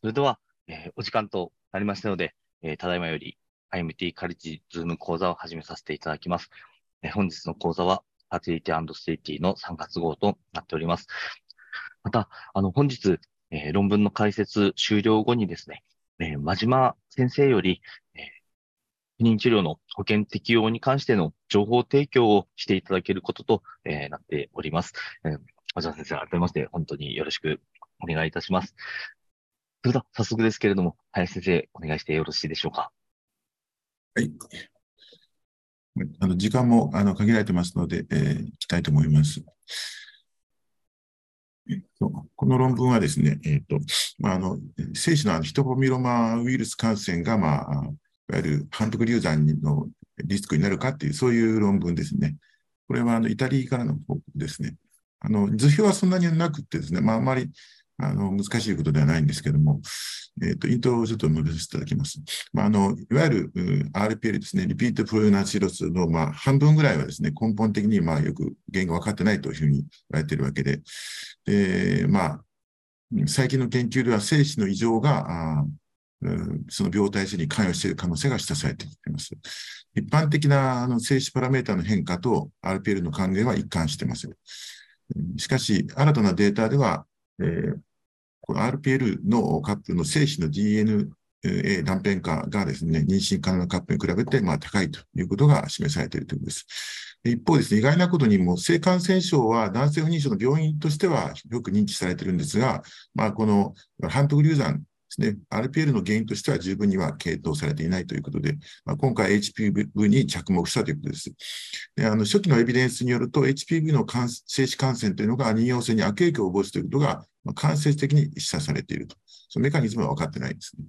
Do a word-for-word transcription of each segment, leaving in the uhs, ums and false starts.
それでは、えー、お時間となりましたので、えー、ただいまより アイエムティー カレッジズーム講座を始めさせていただきます。えー、本日の講座は、ファーティリティ&ステリティのさんがつ号となっております。また、あの、本日、えー、論文の解説終了後にですね、えー、真島先生より、えー、不妊治療の保険適用に関しての情報提供をしていただけることと、えー、なっております。えー、真島先生、改めまして、本当によろしくお願いいたします。それでは早速ですけれども、林先生、お願いしてよろしいでしょうか。はい。あの時間もあの限られてますので、えー、いきたいと思います。えっと、この論文はですね、えっとまあ、あの精子のあのヒトポミローマウイルス感染が、まあ、いわゆる反復流産のリスクになるかっていう、そういう論文ですね。これはあのイタリアからの報告ですね。あの図表はそんなになくてですね、まあ、あまりあの難しいことではないんですけども、えーと、イントロをちょっと述べさせていただきます。まあ、あのいわゆる アールピーエル ですね、リピートプロユナシロスの、まあ、半分ぐらいはですね、根本的に、まあ、よく原因が分かってないというふうに言われているわけで、でまあ、最近の研究では精子の異常が、あその病態性に関与している可能性が示唆されています。一般的なあの精子パラメータの変化と アールピーエル の関係は一貫しています。しかし、新たなデータでは、えーアールピーエル のカップルの精子の ディーエヌエー 断片化がですね、妊娠可能なカップルに比べてまあ高いということが示されているということです。一方ですね、意外なことにも性感染症は男性不妊症の病因としてはよく認知されているんですが、まあ、この反復流産ですね、アールピーエル の原因としては十分には検討されていないということで、まあ、今回 エイチピーブイ に着目したということです。であの初期のエビデンスによると エイチピーブイ の精子感染というのが妊用性に悪影響を及ぼすということが間接的に示唆されていると。そのメカニズムは分かってないんですね。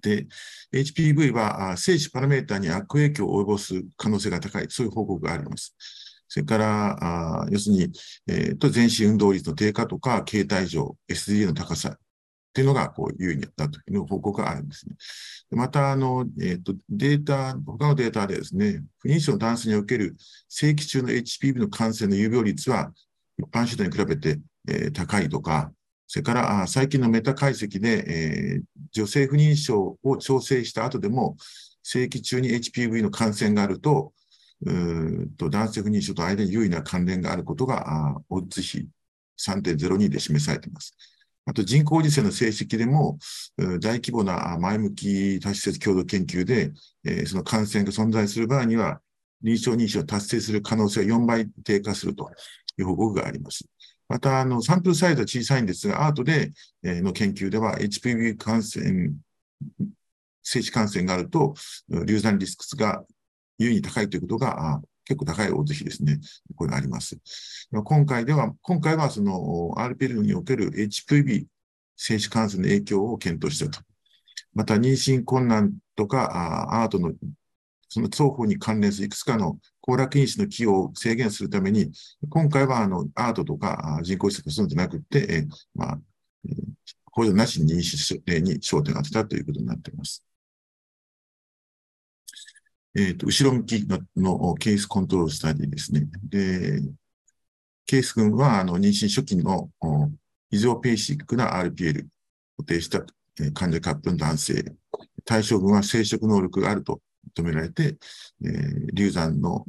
で、エイチピーブイ は精子パラメータに悪影響を及ぼす可能性が高い、そういう報告があります。それから、あ要するに、えーと、全身運動率の低下とか、形態異常、エスディーエー の高さというのがこう優位になったという報告があるんですね。でまたあの、えーと、データ、他のデータでですね、不妊症の男性における正規中の エイチピーブイ の感染の有病率は、一般種とに比べて高いとか、それから最近のメタ解析で、えー、女性不妊症を調整した後でも、正規中に エイチピーブイ の感染があると、うーと男性不妊症と間に優位な関連があることが、オッズ比 さんてんゼロに で示されています。あと人工授精の成績でも、大規模な前向き多施設共同研究で、えー、その感染が存在する場合には、臨床認証を達成する可能性はよんばい低下するという報告があります。またあの、サンプルサイズは小さいんですが、アートで、えー、の研究では、エイチピーブイ 感染、精子感染があると、流産リスクが優位に高いということが、結構高いオッズ比ですね、これがあります。今回では、今回はその アールピーエル における エイチピーブイ 精子感染の影響を検討したと。また、妊娠困難とか、アートのその双方に関連するいくつかの行楽因子の寄与を制限するために、今回はあのアートとか人工施設のじゃなくて、まあ、補助なしに妊娠に焦点を当てたということになっています。えっと、後ろ向き の, のケースコントロールスタディですね。で、ケース群はあの妊娠初期の異常ペーシックな アールピーエル を定した患者カップルの男性、対象群は生殖能力があると認められて、えー、流産の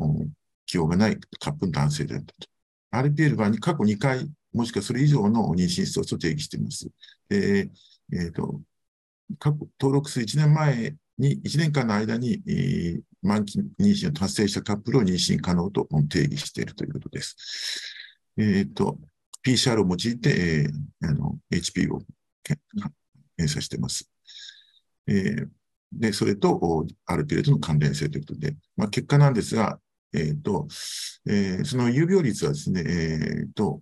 寄与がないカップルの男性であったと。アールピーエル は過去にかい、もしくはそれ以上の妊娠率を定義しています。で、えーと、過去登録するいちねんまえに、いちねんかんの間に、えー、満期妊娠を達成したカップルを妊娠可能と定義しているということです。えーと、ピーシーアール を用いて、えー、あの エイチピー を検査しています。えーで、それと アールピーエル との関連性ということで、まあ、結果なんですが、えーとえー、その有病率はですね、えーと、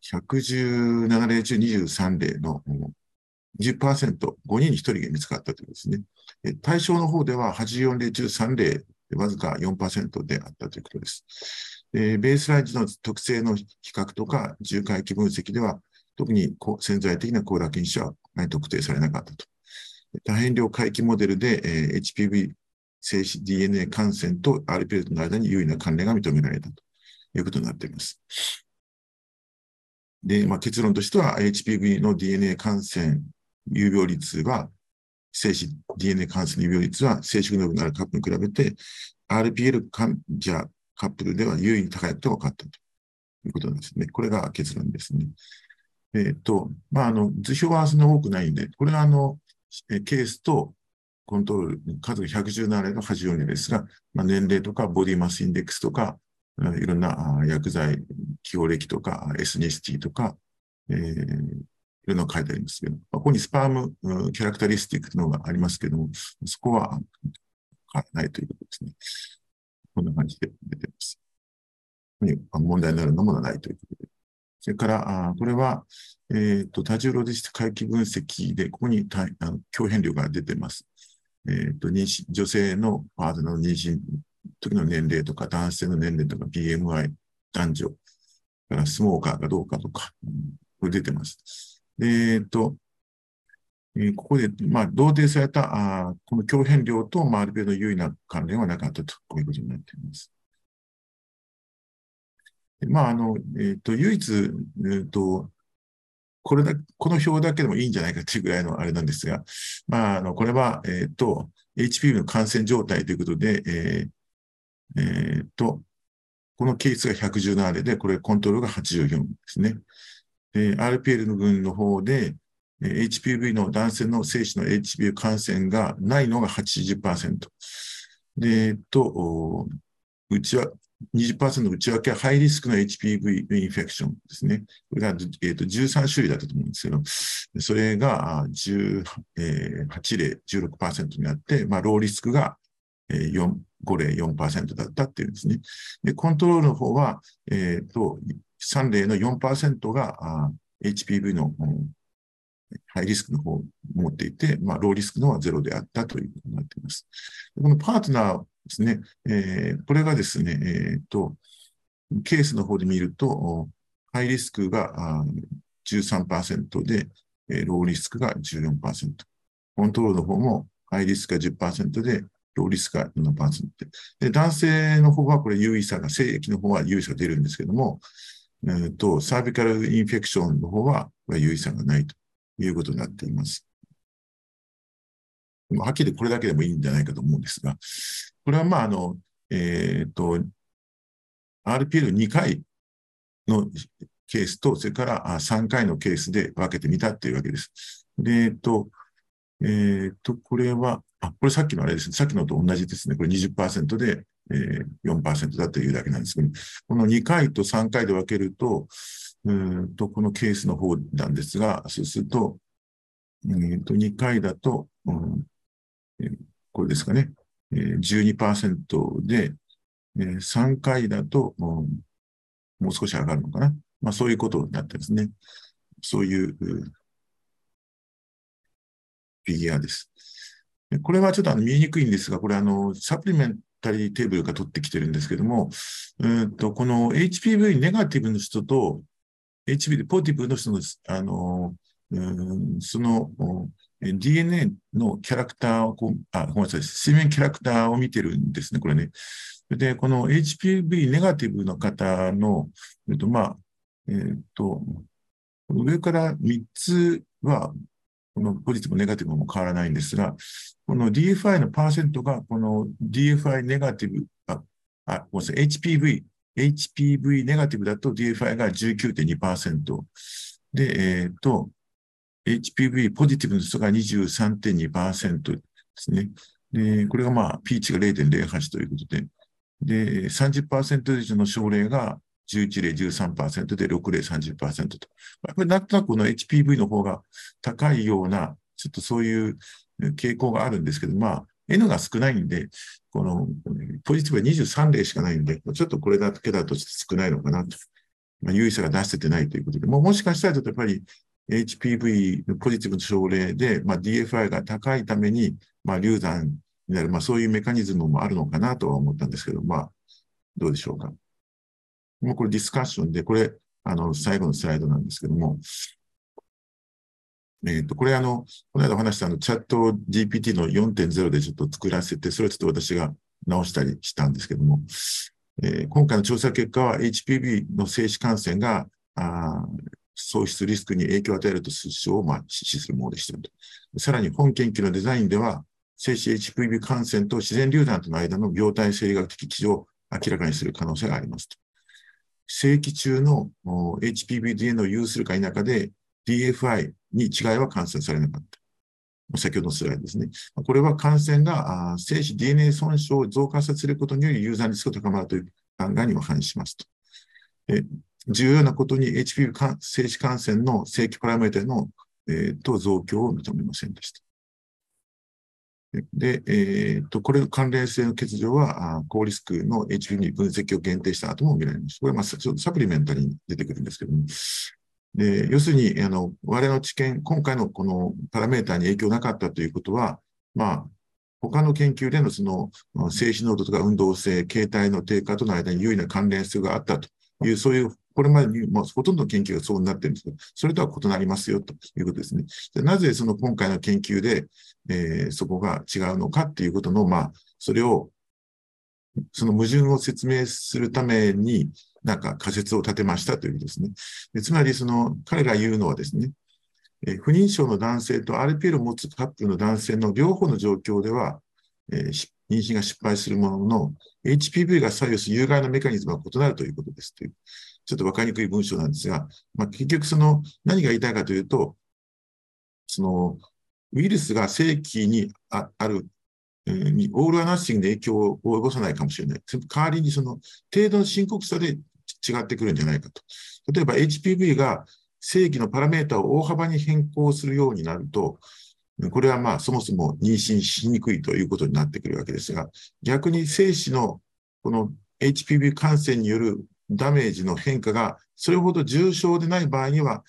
ひゃくじゅうなな例中にじゅうさん例の じゅっパーセント、ごにんにひとりが見つかったということですね。対象の方でははちじゅうよん例中さん例、わずか よんパーセント であったということです。でベースライン時の特性の比較とか、重回帰分析では、特に潜在的な行楽因子は特定されなかったと。多変量回帰モデルで、えー、エイチピーブイ 精子 ディーエヌエー 感染と アールピーエル との間に優位な関連が認められたということになっています。で、まあ、結論としては エイチピーブイ の ディーエヌエー 感染有病率は、精子 ディーエヌエー 感染有病率は生殖能力のあるカップルに比べて アールピーエル 患者カップルでは優位に高いことが分かったということなんですね。これが結論ですね。えっと、まあ、あの、図表はそんな多くないんで、これはあの、ケースとコントロール、数がひゃくじゅうなな例のはちじゅうよん例ですが、まあ、年齢とかボディマスインデックスとか、いろんな薬剤、起用歴とか、エスニシティとか、えー、いろんなの書いてありますけど、ここにスパーム、うん、キャラクタリスティックのがありますけども、そこは変わらないということですね。こんな感じで出ています。問題になるのもないということで。それから、これは、えっと、多重ロジスティック回帰分析で、ここに強変量が出てます。えっと、妊娠、女性のパートナーの妊娠時の年齢とか、男性の年齢とか、ビーエムアイ、男女、からスモーカーかどうかとか、これ出てます。で、えっと、えー、ここで、まあ、同定された、あこの強変量と、まあ、アールピーエルの優位な関連はなかったと、こういうことになっています。まあ、あの、えっと、唯一、えっと、これだ、この表だけでもいいんじゃないかというぐらいのあれなんですが、まあ、あの、これは、えっと、エイチピーブイ の感染状態ということで、えー、えっと、このケースがひゃくじゅうなな例で、これコントロールがはちじゅうよんですね。で、アールピーエル の群の方で、エイチピーブイ の男性の精子の エイチピーブイ 感染がないのが はちじゅっパーセント。で、えっと、うちは、にじゅっパーセント の内訳はハイリスクの エイチピーブイ インフェクションですね。これが、えー、とじゅうさん種類だったと思うんですけど、それがじゅうはち例、じゅうろくパーセント になって、まあ、ローリスクがよん、ご例 よんパーセント だったっていうんですね。で、コントロールの方は、えー、とさん例の よんパーセント が エイチピーブイ の、うん、ハイリスクの方を持っていて、まあ、ローリスクの方はゼロであったということになっています。このパートナーですね、えー、これがですね、えーと、ケースの方で見ると、ハイリスクが じゅうさんパーセント で、ローリスクが じゅうよんパーセント。コントロールの方もハイリスクが じゅっパーセント で、ローリスクが ななパーセント。で、男性の方はこれ優位差が、精液の方は優位差が出るんですけども、えーと、サービカルインフェクションの方は優位差がないということになっています。はっきりこれだけでもいいんじゃないかと思うんですが、これはまあ、あの、えっと、アールピーエルに 回のケースと、それからさん回のケースで分けてみたっていうわけです。で、えっと、えっと、これは、あ、これさっきのあれですね、さっきのと同じですね、これ にじゅっパーセント で よんパーセント だというだけなんですけど、このに回とさん回で分けると、うんと、このケースの方なんですが、そうすると、えっと、に回だと、うんこれですかね。じゅうにパーセント で、さん回だと、もう少し上がるのかな。まあそういうことになってですね。そういうフィギュアです。これはちょっと見えにくいんですが、これあの、サプリメンタリーテーブルが取ってきてるんですけども、うんとこの エイチピーブイ ネガティブの人と、エイチピーブイ ポジティブの人の、あの、うんその、ディーエヌエー のキャラクターをこう、あ、ごめんなさい、水面キャラクターを見てるんですね、これね。で、この エイチピーブイ ネガティブの方の、えっと、まあ、えっと、上からみっつは、このポジティブ、ネガティブも変わらないんですが、この ディーエフアイ のパーセントが、この ディーエフアイ ネガティブ、あ、あごめんなさい、エイチピーブイ、エイチピーブイ ネガティブだと ディーエフアイ が じゅうきゅうてんにパーセント。で、えっと、エイチピーブイ ポジティブの人が にじゅうさんてんにパーセント ですね。で、これがまあ、ピーチが れいてんれいはち ということで、で、さんじゅっパーセント 以上の症例がじゅういち例 じゅうさんパーセント でろく例 さんじゅっパーセント と。やっぱりなんとなくこの エイチピーブイ の方が高いような、ちょっとそういう傾向があるんですけど、まあ、N が少ないんで、このポジティブはにじゅうさん例しかないんで、ちょっとこれだけだと少ないのかなと。まあ、優位差が出せてないということで、もうもしかしたらちょっとやっぱり、エイチピーブイ のポジティブの症例で、まあ、ディーエフアイ が高いために、まあ、流産になる、まあ、そういうメカニズムもあるのかなとは思ったんですけど、まあ、どうでしょうか。もうこれディスカッションで、これ、あの、最後のスライドなんですけども、えっと、これあの、この間お話したあの、チャット ジーピーティー の よんてんゼロ でちょっと作らせて、それをちょっと私が直したりしたんですけども、えー、今回の調査結果は エイチピーブイ の精子感染が、あ喪失リスクに影響を与えると推奨をまあ実施するものでしていると。さらに本研究のデザインでは、精子 エイチピーブイ 感染と自然流産との間の病態生理学的基準を明らかにする可能性がありますと。正規中の エイチピーブイディーエヌエー を有するか否かで ディーエフアイ に違いは観察されなかった。先ほどのスライドですね。これは感染が精子 ディーエヌエー 損傷を増加させることにより有産リスクが高まるという考えにも反しますと。え重要なことに エイチピーブイ 精子感染の正規パラメータの、えー、と増強を認めませんでした。で、えー、とこれの関連性の欠如は、高リスクの エイチピーブイ 分析を限定した後も見られます。これはまあちょっとサプリメンタリーに出てくるんですけども、で要するにあの、我々の知見、今回のこのパラメータに影響なかったということは、まあ、他の研究でのその精子濃度とか運動性、形態の低下との間に有意な関連性があったという、そういう、これまでにもうほとんどの研究がそうなってるんですけど、それとは異なりますよということですね。でなぜその今回の研究で、えー、そこが違うのかっていうことの、まあ、それを、その矛盾を説明するために、なんか仮説を立てましたということですね。でつまり、その、彼が言うのはですね、えー、不妊症の男性と アールピーエル を持つカップルの男性の両方の状況では、えー、妊娠が失敗するものの、エイチピーブイ が作用する有害なメカニズムが異なるということですという。ちょっと分かりにくい文章なんですが、まあ、結局その何が言いたいかというと、そのウイルスが正規に あ, ある、えー、にオールアナッシングで影響を及ぼさないかもしれない。代わりにその程度の深刻さで違ってくるんじゃないかと。例えば エイチピーブイ が正規のパラメータを大幅に変更するようになると、これはまあそもそも妊娠しにくいということになってくるわけですが、逆に精子のこの エイチピーブイ 感染によるダメージの変化がそれほど重症でない場合には、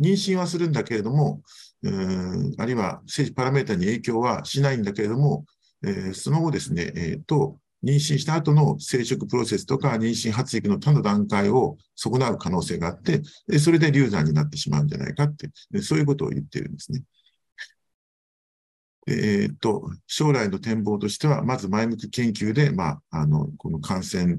妊娠はするんだけれども、うーんあるいは精子パラメータに影響はしないんだけれども、えー、その後ですね、えーと、妊娠した後の生殖プロセスとか妊娠発育の他の段階を損なう可能性があって、でそれで流産になってしまうんじゃないかって、でそういうことを言っているんですね。えーと、将来の展望としては、まず前向き研究で、まあ、あのこの感染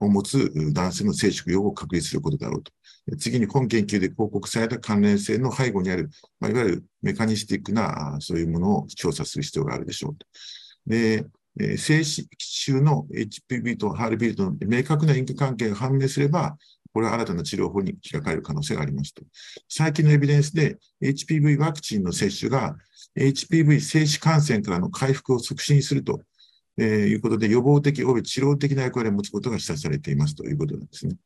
を持つ男性の生殖用を確立することだろうと。次に本研究で報告された関連性の背後にある、まあ、いわゆるメカニスティックなそういうものを調査する必要があるでしょうと。で、精子中の エイチピーブイ と アールピーエル との明確な因果関係が判明すれば、これは新たな治療法に開かれる可能性がありますと。最近のエビデンスで エイチピーブイ ワクチンの接種が エイチピーブイ 精子感染からの回復を促進すると。えー、いうことで予防的および治療的な役割を持つことが示唆されていますということなんですね。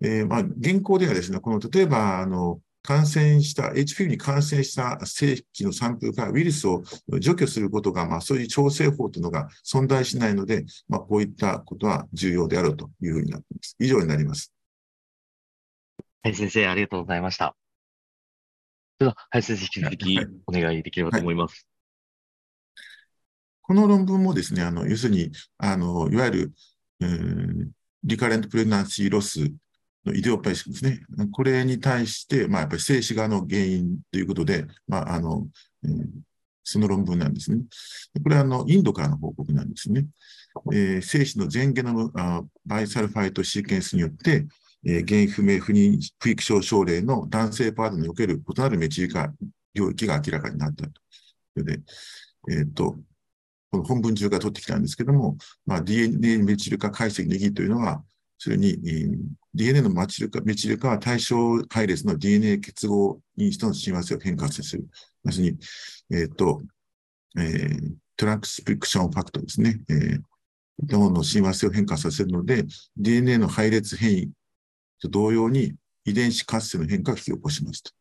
えーまあ、現行ではですね、この例えばあの感染した エイチピーブイ に感染した精子のサンプルからウイルスを除去することが、まあ、そういう調整法というのが存在しないので、まあ、こういったことは重要であろうというふうになっています。以上になります。はい、先生ありがとうございました。では、林先生引き続きお願いできればと思います。はいはいこの論文もですね、あの要するにあの、いわゆる、えー、リカレントプレグナンシーロスのイデオパシックですね、これに対して、まあ、やっぱり精子がの原因ということで、まああのえー、その論文なんですね。これはあのインドからの報告なんですね。えー、精子の全ゲノムあバイサルファイトシーケンスによって、えー、原因不明不妊不育症症例の男性パートナーにおける異なるメチル化領域が明らかになったということで。えーとこの本文中から取ってきたんですけども、まあ、ディーエヌエー メチル化解析の意義というのは、それに、えー、ディーエヌエー のメチル化、メチル化は対象配列の ディーエヌエー 結合因子との親和性を変化させる。要するに、えーとえー、トランスクリプションファクトですね。えー、の親和性を変化させるので、ディーエヌエー の配列変異と同様に遺伝子活性の変化を引き起こしますと。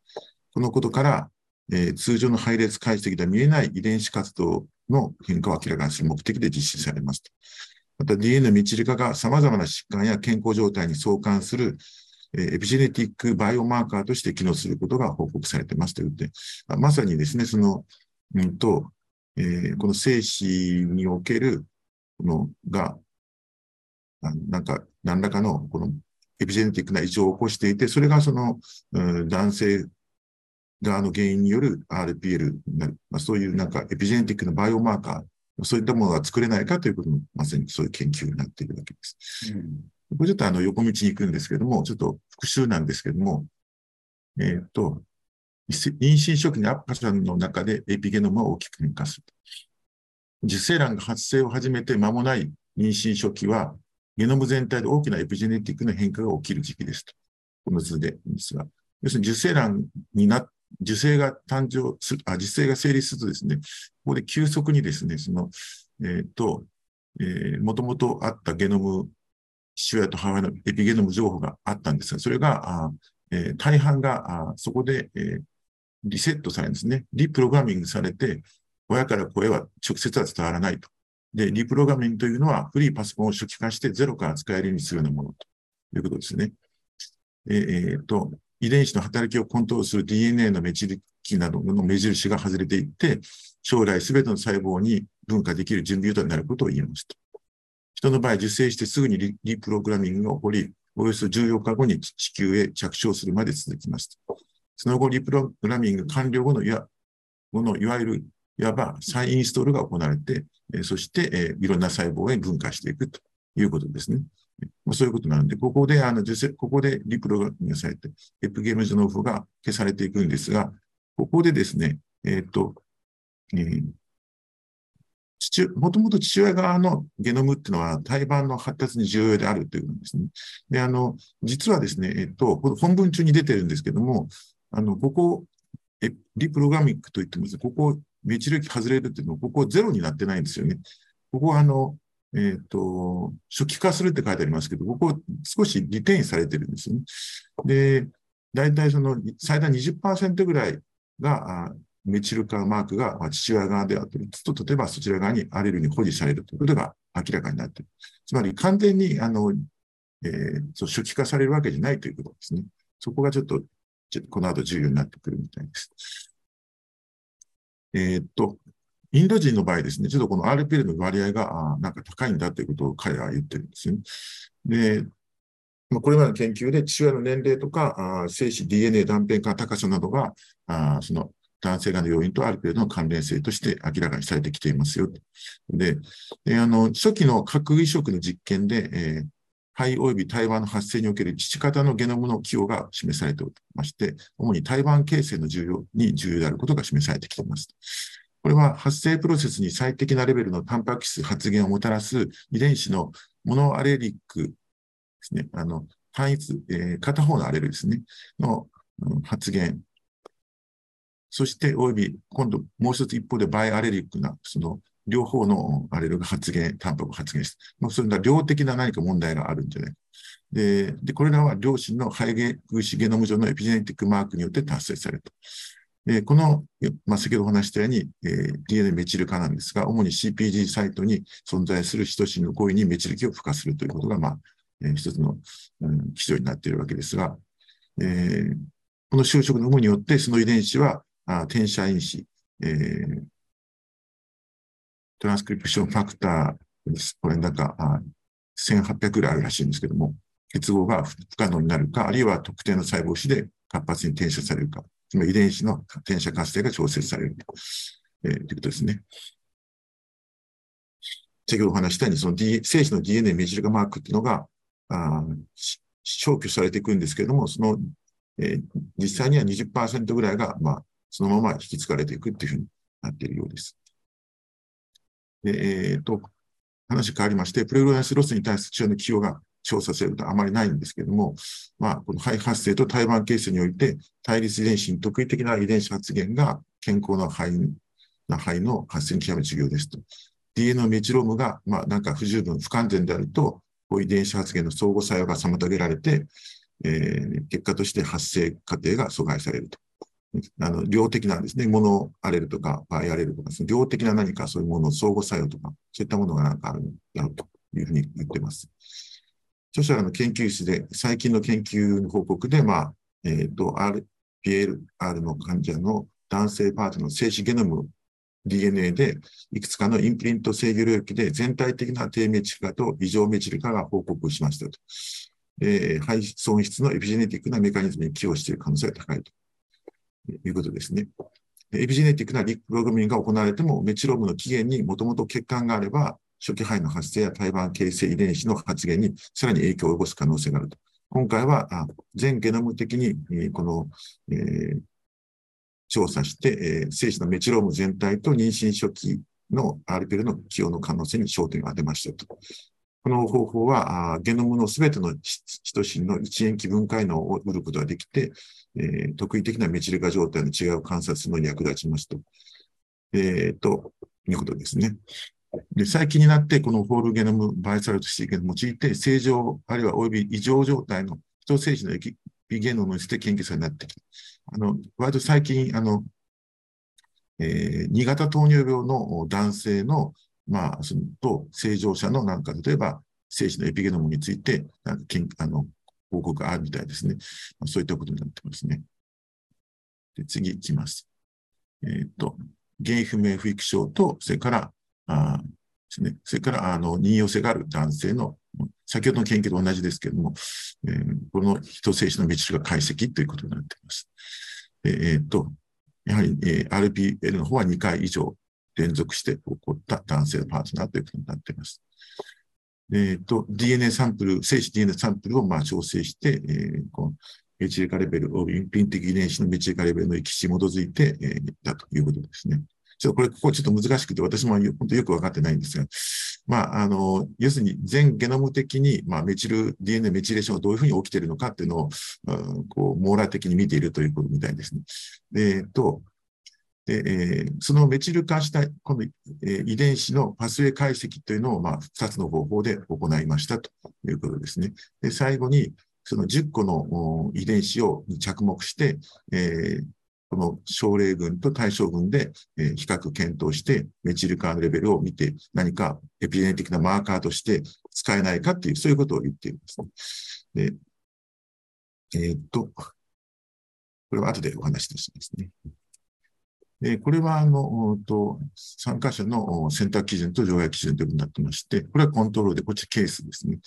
このことから、えー、通常の配列解析では見えない遺伝子活動の変化を明らかにする目的で実施されますと。また ディーエヌエー のメチル化がさまざまな疾患や健康状態に相関するエピジェネティックバイオマーカーとして機能することが報告されていますということで、まさにですね、その、うんとえー、この精子におけるこのが、なんか何らかのこのエピジェネティックな異常を起こしていて、それがその、うん、男性、側の原因による アールピーエル になる、まあ、そういうなんかエピジェネティックなバイオマーカー、そういったものが作れないかということも、まさにそういう研究になっているわけです。うん、これちょっとあの横道に行くんですけれども、ちょっと復習なんですけれども、えー、と妊娠初期にアッパさんの中でエピゲノムは大きく変化する。受精卵が発生を始めて間もない妊娠初期は、ゲノム全体で大きなエピジェネティックの変化が起きる時期ですと。この図でですが、要するに受精卵にな、受精が誕生する、あ、受精が成立するとですね、ここで急速にですね、その、えっと、えー、もともとあったゲノム、父親と母親のエピゲノム情報があったんですが、それが、あえー、大半があそこで、えー、リセットされるんですね。リプログラミングされて、親から子へは直接は伝わらないと。で、リプログラミングというのは、フリーパソコンを初期化してゼロから使えるようにするようなものということですね。えー、えー、と、遺伝子の働きをコントロールする ディーエヌエー の目印などの目印が外れていって、将来すべての細胞に分化できる準備ユータになることを言いますと。人の場合、受精してすぐに リ, リプログラミングが起こり、およそじゅうよっかごに地球へ着床するまで続きますと。その後、リプログラミング完了後のいわ、後のいわゆるいわば再インストールが行われて、そしていろんな細胞へ分化していくということですね。そういうことなので、ここであの受精、ここでリプログラミングされて、エピゲノム情報が消されていくんですが、ここでですね、えっと、えー、父、もともと父親側のゲノムっていうのは胎盤の発達に重要であるというんですね。で、あの、実はですね、えっと、本文中に出てるんですけども、あの、ここ、リプログラミングといってもですね、ここ、目印外れるっていうのは、ここゼロになってないんですよね。ここはあの、えっと、初期化するって書いてありますけど、ここ少しリテインされてるんですよね。で、大体その最大 にじゅっパーセント ぐらいが、メチル化マークが父親側であって、と例えばそちら側にアレルに保持されるということが明らかになっている。つまり完全にあの、えー、初期化されるわけじゃないということですね。そこがちょっと、ちょっとこの後重要になってくるみたいです。えっと、インド人の場合ですね、ちょっとこの アールピーエル の割合がなんか高いんだということを彼らは言ってるんですよね。で、まあ、これまでの研究で父親の年齢とか、精子 ディーエヌエー 断片化高さなどが、あその男性側の要因と アールピーエル の関連性として明らかにされてきていますよ。で、であの初期の核移植の実験で、えー、肺及び胎盤の発生における父方のゲノムの寄与が示されておりまして、主に胎盤形成の重要に重要であることが示されてきています。これは発生プロセスに最適なレベルのタンパク質発現をもたらす遺伝子のモノアレリックですね、あの単一、えー、片方のアレルですね、の、うん、発現、そしておよび今度もう一つ一方でバイアレリックな、その両方のアレルが発現、タンパク発現して、まあ、それが量的な何か問題があるんじゃないか。で、でこれらは両親の肺子ゲノム上のエピジェネティックマークによって達成されると。でこの、まあ、先ほどお話したように、えー、ディーエヌエー メチル化なんですが、主に シーピージー サイトに存在するヒトシンの行為にメチル基を付加するということが、まあえー、一つの、うん、基準になっているわけですが、えー、この就職の有無によって、その遺伝子はあ転写因子、えー、トランスクリプションファクターです、これなんかあせんはっぴゃくぐらいあるらしいんですけども、結合が不可能になるか、あるいは特定の細胞子で活発に転写されるか。遺伝子の転写活性が調節されると、えー、いうことですね。先ほどお話したように、その、D、精子の ディーエヌエー メチル化マークっていうのがあ消去されていくんですけれども、その、えー、実際には にじゅっパーセント ぐらいが、まあ、そのまま引き継がれていくというふうになっているようです。でえー、と話変わりまして、プレグナンスロスに対する父親の寄与が調査することはあまりないんですけれども、まあ、この肺発生と胎盤形成において、対立遺伝子に特異的な遺伝子発現が健康な肺な肺の発生に極めて重要ですと。ディーエヌエー メチロームが、まあ、なんか不十分、不完全であると、こういう遺伝子発現の相互作用が妨げられて、えー、結果として発生過程が阻害されると。あの量的なんですね、モノアレルとかバイアレルとか、その量的な何かそういうものの相互作用とか、そういったものがなんかあるんだろうというふうに言っています。著者らの研究室で、最近の研究の報告で、まあ、えっと、アールピーエルアール の患者の男性パートの精子ゲノム ディーエヌエー で、いくつかのインプリント制御領域で全体的な低メチル化と異常メチル化が報告しましたと。えー、肺損失のエピジェネティックなメカニズムに寄与している可能性が高いということですね。エピジェネティックなリプログラミングが行われても、メチロームの起源にもともと欠陥があれば、初期肺の発生や胎盤形成遺伝子の発現にさらに影響を及ぼす可能性があると。今回は全ゲノム的にこの、えー、調査して、えー、精子のメチローム全体と妊娠初期の アールピーエル の起用の可能性に焦点を当てましたと。この方法は、ゲノムのすべてのヒトシンの一塩基分解能を得ることができて、えー、特異的なメチル化状態の違いを観察するのに役立ちますと。えー、ということですね。で、最近になって、このホールゲノムバイサルトシーケンスを用いて、正常、あるいはおよび異常状態の人精子のエキピゲノムについて研究者になってきて、あの、割と最近、あの、えー、にがた糖尿病の男性の、まあ、そのと正常者のなんか、例えば、精子のエピゲノムについて、なんかあの報告があるみたいですね。そういったことになってますね。で、次いきます。えー、っと、原因不明不育症と、それから、あですね、それからあの妊用性がある男性の、先ほどの研究と同じですけれども、えー、この人精子のメチル化解析ということになっています。えー、っと、やはり、えー、アールピーエル の方はにかい以上連続して起こった男性のパートナーということになっています。えー、と ディーエヌエー サンプル、精子 ディーエヌエー サンプルをまあ調整して、えー、このメチル化レベル、インピン的遺伝子のメチル化レベルの域値に基づいて、えー、いったということですね。ちょっとこれ、ここちょっと難しくて、私も本当よく分かってないんですが、まあ、あの、要するに全ゲノム的に、まあ、メチル、ディーエヌエー メチレーションがどういうふうに起きているのかっていうのを、うん、こう、網羅的に見ているということみたいですね。えー、と、で、えー、そのメチル化したこの、えー、遺伝子のパスウェイ解析というのを、まあ、ふたつの方法で行いましたということですね。で、最後に、そのじゅっこの遺伝子を着目して、えーこの症例群と対象群で比較検討して、メチル化のレベルを見て、何かエピジェネ的なマーカーとして使えないかっていう、そういうことを言っています。で、えー、っと、これは後でお話としますね。で、これは、あの、参加者の選択基準と条約基準ということになってまして、これはコントロールで、こっちケースですね。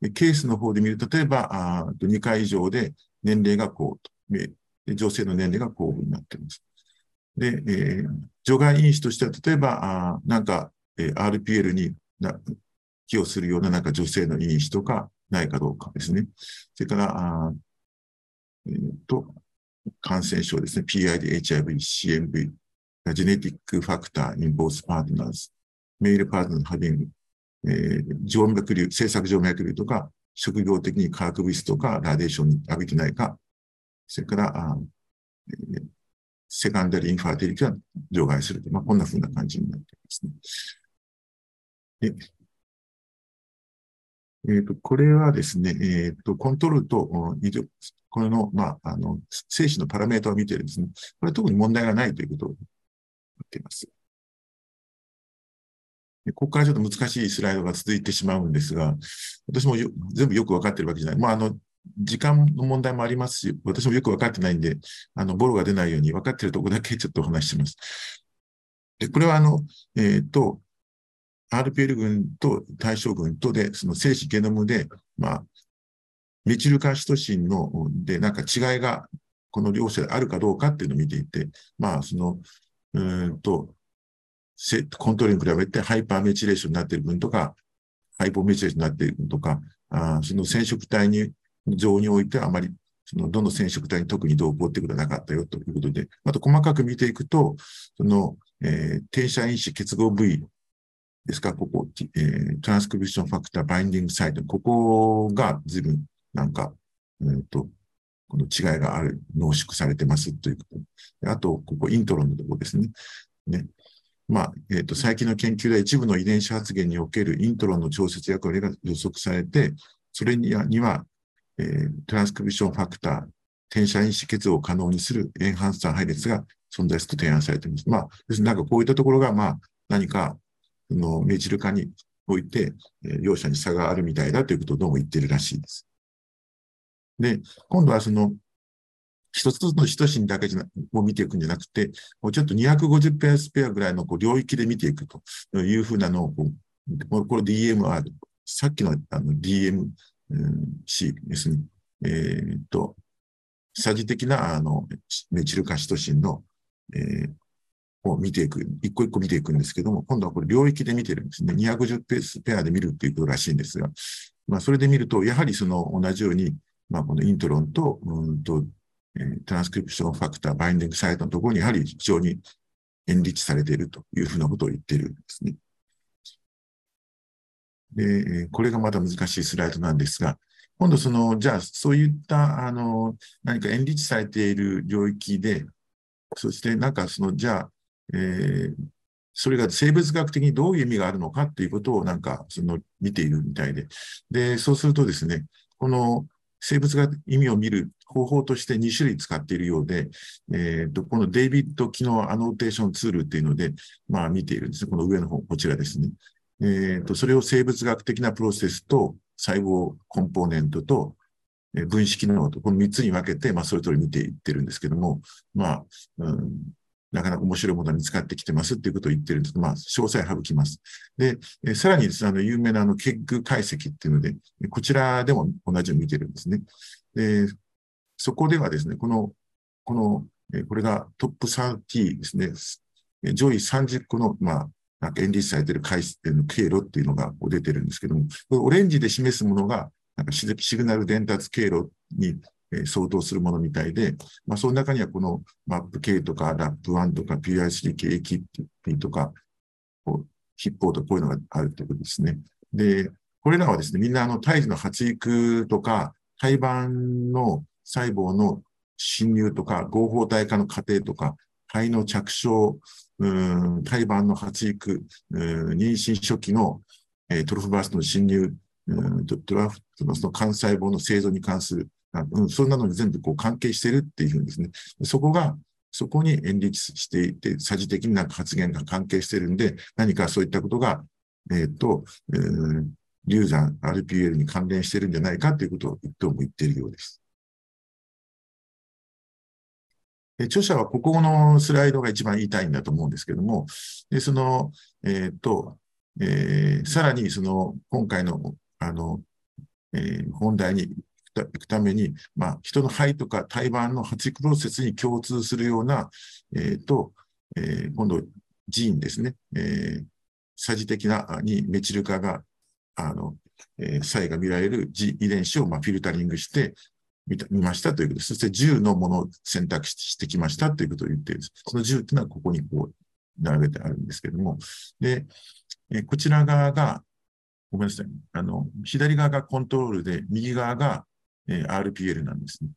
で、ケースの方で見ると、例えば、にかい以上で年齢がこうと。女性の年齢がこういうふうになっています。で、えー、除外因子としては、例えば、あなんか、えー、アールピーエル に寄与するような、なんか女性の因子とかないかどうかですね。それから、あえー、と感染症ですね。ピーアイディー、エイチアイブイ、シーエムブイ、ジェネティックファクター、インボースパートナーズ、メールパートナーズ、ハビング、えー、静脈瘤、制作静脈瘤とか、職業的に化学物質とか、ラデーションに浴びてないか、それから、えー、セカンダリーインファーティリティは除外すると。まあ、こんなふうな感じになっていますね。で、えーと、これはですね、えーと、コントロールと、これの、まあ、あの、精子のパラメータを見てるんですね。これは特に問題がないということを言っています。ここからちょっと難しいスライドが続いてしまうんですが、私もよ全部よくわかってるわけじゃない。まあ、あの、時間の問題もありますし、私もよく分かってないんで、あの、ボロが出ないように分かっているところだけちょっとお話しします。で、これはあの、えっと、アールピーエル 群と対象群とで、その精子ゲノムで、まあ、メチル化ヒトシンの、で、なんか違いが、この両者であるかどうかっていうのを見ていて、まあ、その、うーんと、コントロールに比べてハイパーメチレーションになっている分とか、ハイポーメチレーションになっている分とか、あその染色体に、上においてはあまり、そのどの染色体に特に同行ってことはなかったよということで、あと細かく見ていくと、その、えー、転写因子結合部位ですか、ここ、えー、トランスクリプションファクター、バインディングサイト、ここが随分、なんか、えーと、この違いがある、濃縮されてますということ。あと、ここ、イントロのところですね。ね。まあ、えっと、最近の研究では一部の遺伝子発現におけるイントロの調節役割が予測されて、それには、トランスクリプションファクター、転写因子結合を可能にするエンハンサー配列が存在すると提案されています。まあ、要するになんかこういったところが、まあ、何か、その、メチル化において、両者に差があるみたいだということをどうも言っているらしいです。で、今度はその、一つ一つのヒトシンだけじゃなを見ていくんじゃなくて、もうちょっとにひゃくごじゅうペアスペアぐらいのこう領域で見ていくというふうなのをこう、これ ディーエムアール、さっきのあの ディーエム、C ですね。えー、っと、詐欺的なあのメチル化ヒトシンの、えー、を見ていく、一個一個見ていくんですけども、今度はこれ領域で見てるんですね。にひゃくごじゅうペアで見るっていうことらしいんですが、まあ、それで見ると、やはりその同じように、まあ、このイントロンと、うんと、えー、トランスクリプションファクター、バインディングサイトのところにやはり非常にエンリッチされているというふうなことを言っているんですね。で、これがまた難しいスライドなんですが、今度その、じゃあそういったあの何かエンリッチされている領域で、そしてなんかその、じゃあ、えー、それが生物学的にどういう意味があるのかということをなんかその見ているみたいで、で、そうするとですね、この生物が意味を見る方法としてに種類使っているようで、えー、とこのデイビッド機能アノーテーションツールっていうので、まあ見ているんですね。この上の方、こちらですね。えー、とそれを生物学的なプロセスと細胞コンポーネントと分子機能とこのみっつに分けて、まあ、それぞれ見ていってるんですけども、まあ、うん、なかなか面白いものが見つかってきてますっていうことを言ってるんですけど、まあ、詳細省きます。で、えー、さらにですね、あの有名なあのケッグ解析っていうので、こちらでも同じを見てるんですね。で、そこではですね、この、この、えー、これがトップさんじゅうですね、えー、上位さんじゅっこの、まあ、なんかエンリッチされている回数の経路っていうのが出てるんですけども、オレンジで示すものが、なんかシグナル伝達経路に相当するものみたいで、まあ、その中にはこの エムエーピーケー とか ラップワン とか ピーアイスリーケー エーケーピー とか、ヒッポーとこういうのがあるということですね。で、これらはですね、みんなあの胎児の発育とか、胎盤の細胞の侵入とか、合法体化の過程とか、肺の着床、うん、胎盤の発育、うん、妊娠初期の、えー、トロフバーストの侵入、うん、トロフバーストの幹細胞の生存に関する、うん、そんなのに全部こう関係しているっていうふうにですね、そこが、そこにエンリッチしていて、さじ的になんか発言が関係しているんで、何かそういったことが、えっと、うん、流産、アールピーエル に関連しているんじゃないかということをどうも言っているようです。著者はここのスライドが一番言いたいんだと思うんですけども、でその、えっと、えー、さらにその、今回の、あの、えー、本題に行くために、まあ、人の肺とか胎盤の発育プロセスに共通するような、えっと、えー、今度、ジーンですね、えー、サジ的な、にメチル化が、あの、えー、差異が見られる G 遺伝子を、まあ、フィルタリングして、見ましたということです。そしてじゅうのものを選択してきましたということを言っているんです。そのじゅうというのはここにこう並べてあるんですけれども。で、こちら側が、ごめんなさい。あの、左側がコントロールで、右側が アールピーエル なんですね。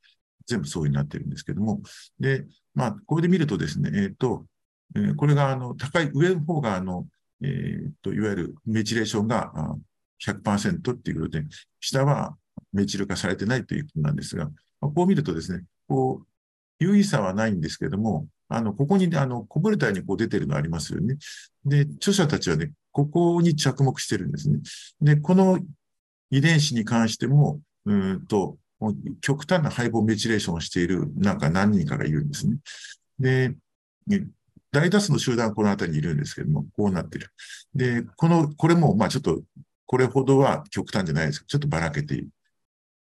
全部そうになってるんですけども。で、まあ、これで見るとですね、えっと、これがあの、高い上の方があの、えっと、いわゆるメチレーションが ひゃくパーセント っていうことで、下はメチル化されてないということなんですが、こう見るとですね、こう、有意差はないんですけれども、あの、ここに、あの、こぼれたようにこう出てるのありますよね。で、著者たちはね、ここに着目してるんですね。で、この遺伝子に関しても、うんと、極端な配合メチレーションをしている、なんか何人かがいるんですね。で、大多数の集団はこの辺りにいるんですけれども、こうなってる。で、この、これも、まあちょっと、これほどは極端じゃないですけど、ちょっとばらけている。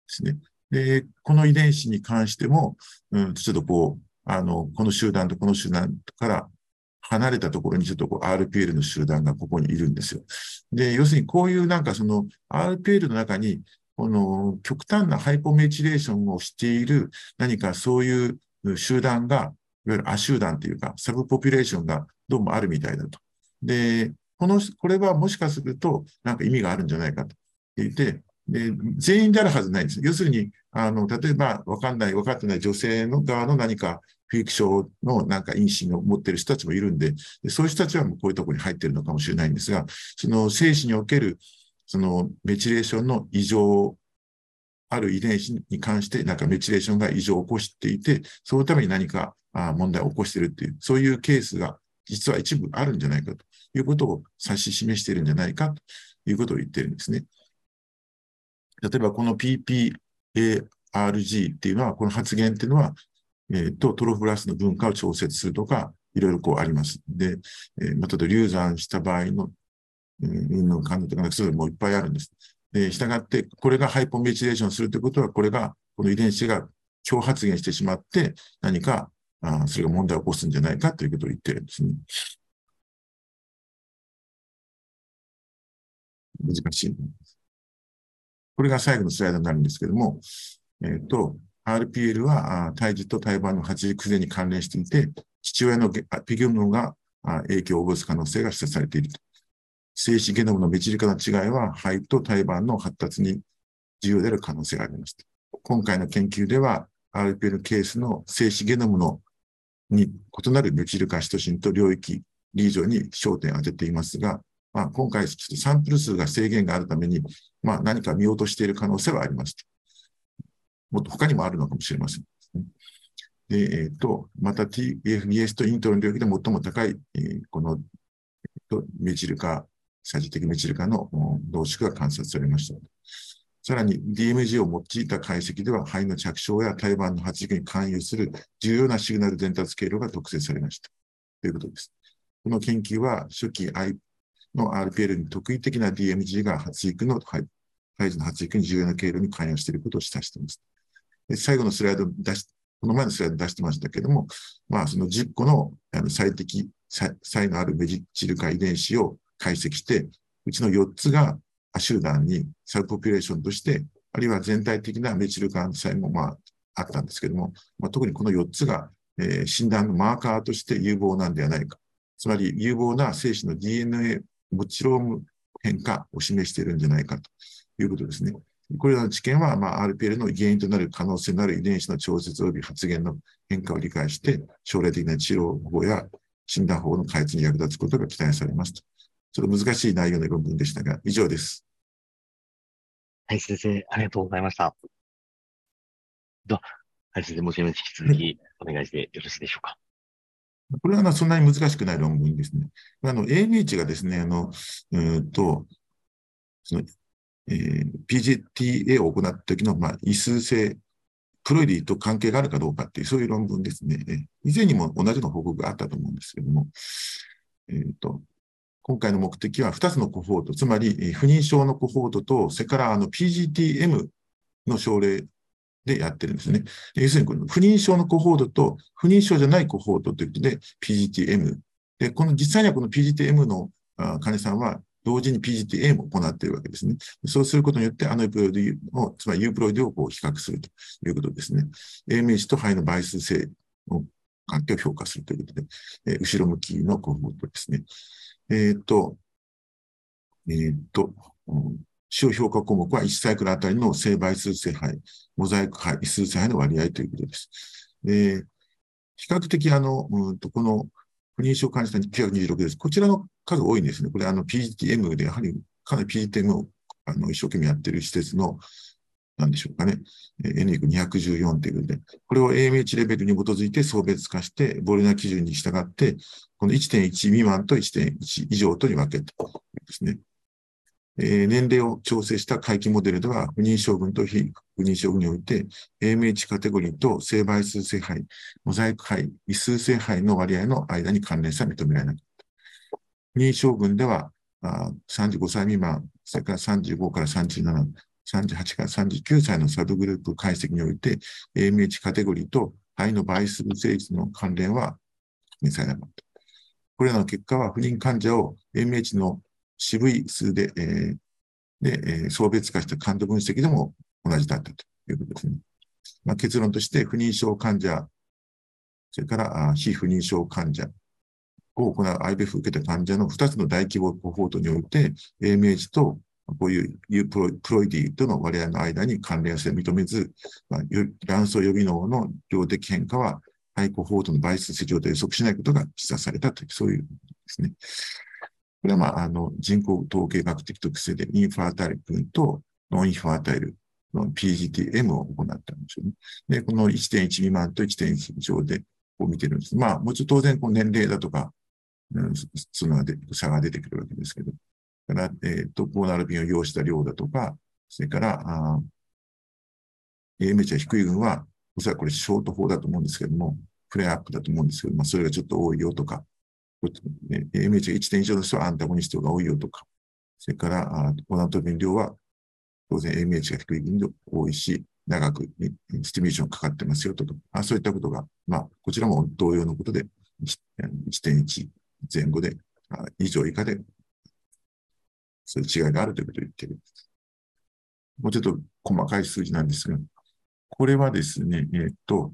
ですね。で、この遺伝子に関しても、うん、ちょっとこう、あの、この集団とこの集団から離れたところにちょっとこう アールピーエル の集団がここにいるんですよ。で、要するにこういうなんかその アールピーエル の中に、この極端なハイポメチレーションをしている何かそういう集団が、いわゆる亜集団というか、サブポピュレーションがどうもあるみたいだと。で、この、これはもしかするとなんか意味があるんじゃないかと言って、で全員であるはずないんです。要するに、あの、例えば、わかんない、わかってない女性の側の何か、不育症のなんか因子を持っている人たちもいるんで、そういう人たちはもうこういうところに入っているのかもしれないんですが、その精子における、そのメチレーションの異常、ある遺伝子に関して、なんかメチレーションが異常を起こしていて、そのために何か問題を起こしているっていう、そういうケースが実は一部あるんじゃないかということを指し示しているんじゃないかということを言ってるんですね。例えばこの ピーピーエーアールジー っていうのは、この発現っていうのは、えっと、トロフブラストの分化を調節するとか、いろいろこうあります。で、えー、また、あ、流産した場合の、うん、の感度とか、そういうのもいっぱいあるんです。で、したがって、これがハイポメチレーションするということは、これが、この遺伝子が強発現してしまって、何か、あそれが問題を起こすんじゃないかということを言ってるんですね。難しい。これが最後のスライドになるんですけども、えー、と アールピーエル は胎児と胎盤の発育不全に関連していて、父親のピゲノムが影響を及ぼす可能性が示唆されていると。精子ゲノムの導き方の違いは、肺と胎盤の発達に重要である可能性があります。今回の研究では、アールピーエル ケースの精子ゲノムのに異なるメチル化シトシンと領域、リージョンに焦点を当てていますが、まあ、今回、サンプル数が制限があるために、まあ、何か見落としている可能性はあります。もっと他にもあるのかもしれません。でえー、とまた ティーエフビーエス とイントロの領域で最も高い、えー、この、えー、とメチル化、最終的メチル化の濃縮が観察されました。さらに ディーエムジー を用いた解析では、肺の着床や胎盤の発育に関与する重要なシグナル伝達経路が特定されましたということです。この研究は、初期の アールピーエル に特異的な ディーエムジー が発育の、胎児の発育に重要な経路に関与していることを示唆しています。で最後のスライド出し、この前のスライド出してましたけれども、まあ、そのじゅっこの最適、差異のあるメチル化遺伝子を解析して、うちのよっつが亜集団にサブポピュレーションとして、あるいは全体的なメチル化の差異もまああったんですけれども、まあ、特にこのよっつが、えー、診断のマーカーとして有望なんではないか。つまり有望な精子の ディーエヌエー、もちろん変化を示しているんじゃないかということですね。これらの知見は、まあ、アールピーエル の原因となる可能性のある遺伝子の調節及び発現の変化を理解して、将来的な治療法や診断法の開発に役立つことが期待されますと。ちょっと難しい内容の論文でしたが、以上です。はい、先生、ありがとうございました。では、はい、先生、もちろん引き続きお願いしてよろしいでしょうか。これはそんなに難しくない論文ですね。あの エーエムエイチ がですね、あのうんとそのえー、ピージーティーエー を行った時の、まあ、異数性、プロイリーと関係があるかどうかっていう、そういう論文ですね。以前にも同じの報告があったと思うんですけども、えーと、今回の目的はふたつのコホート、つまり、えー、不妊症のコホートと、それからあの ピージーティーエム の症例でやってるんですね。要するに、不妊症のコホートと、不妊症じゃないコホートということで、ピージーティーエム。で、この実際にはこの ピージーティーエム のあ患者さんは、同時に ピージーティーエー も行っているわけですね。そうすることによって、アノエプロイドを、つまりユープロイドをこう比較するということですね。エーエムエイチ と肺の倍数性の関係を評価するということで、えー、後ろ向きのコホートですね。えー、っと、えー、っと、使用評価項目はいちサイクルあたりの性倍数性肺、モザイク肺、異数性肺の割合ということです。えー、比較的、あの、うんとこの、不妊症患者さんきゅうひゃくにじゅうろくです。こちらの数多いんですね。これ、あの、ピージーティーエム で、やはり、かなり ピージーティーエム を、あの、一生懸命やってる施設の、なんでしょうかね、エヌにひゃくじゅうよん ということで、これを エーエムエイチ レベルに基づいて層別化して、ボリューム基準に従って、この いってんいち 未満と いってんいち 以上とに分けたですね。えー、年齢を調整した回帰モデルでは、不妊症群と非不妊症群において、エーエムエイチ カテゴリーと性倍数性肺、モザイク肺、異数性肺の割合の間に関連性は認められなかった。不妊症群では、あさんじゅうごさい未満、それからさんじゅうごからさんじゅうなな、さんじゅうはちからさんじゅうきゅうさいのサブグループ解析において、エーエムエイチ カテゴリーと肺の倍数性率の関連は認められなかった。これらの結果は、不妊患者を エーエムエイチ の渋い数で、えーでえー、層別化した感度分析でも同じだったということですね。まあ、結論として、不妊症患者、それからあ非不妊症患者を行う アイブイエフ を受けた患者のふたつの大規模コホートにおいて、エーエムエイチ とこういうプロ、プロイディとの割合の間に関連性を認めず、まあ、卵巣予備能の量的変化は、肺コホートの倍数性上で予測しないことが示唆されたという、そういうですね。これは、まあ、あの人工統計学的特性で、インファータイル群とノンインファータイルの ピージーティーエム を行ったんですよね。で、この いってんいち 未満と いってんいち 以上でこう見てるんです。まあ、もちろん当然、年齢だとか、うん、その差が出てくるわけですけど、だから、えっ、ー、と、ボーナルビンを要した量だとか、それから、エーエムエイチ は低い群は、おそらくこれショート法だと思うんですけども、フレアアップだと思うんですけど、まあ、それがちょっと多いよとか、エーエムエイチ が いってん以上の人はアンタゴニストが多いよとか、それから、オナトビン量は当然 エーエムエイチ が低い分量多いし、長くスティミュレーションかかってますよとか、あそういったことが、まあ、こちらも同様のことで、いってんいちぜんごで、以上以下で、そういう違いがあるということを言っている。もうちょっと細かい数字なんですが、これはですね、えっと、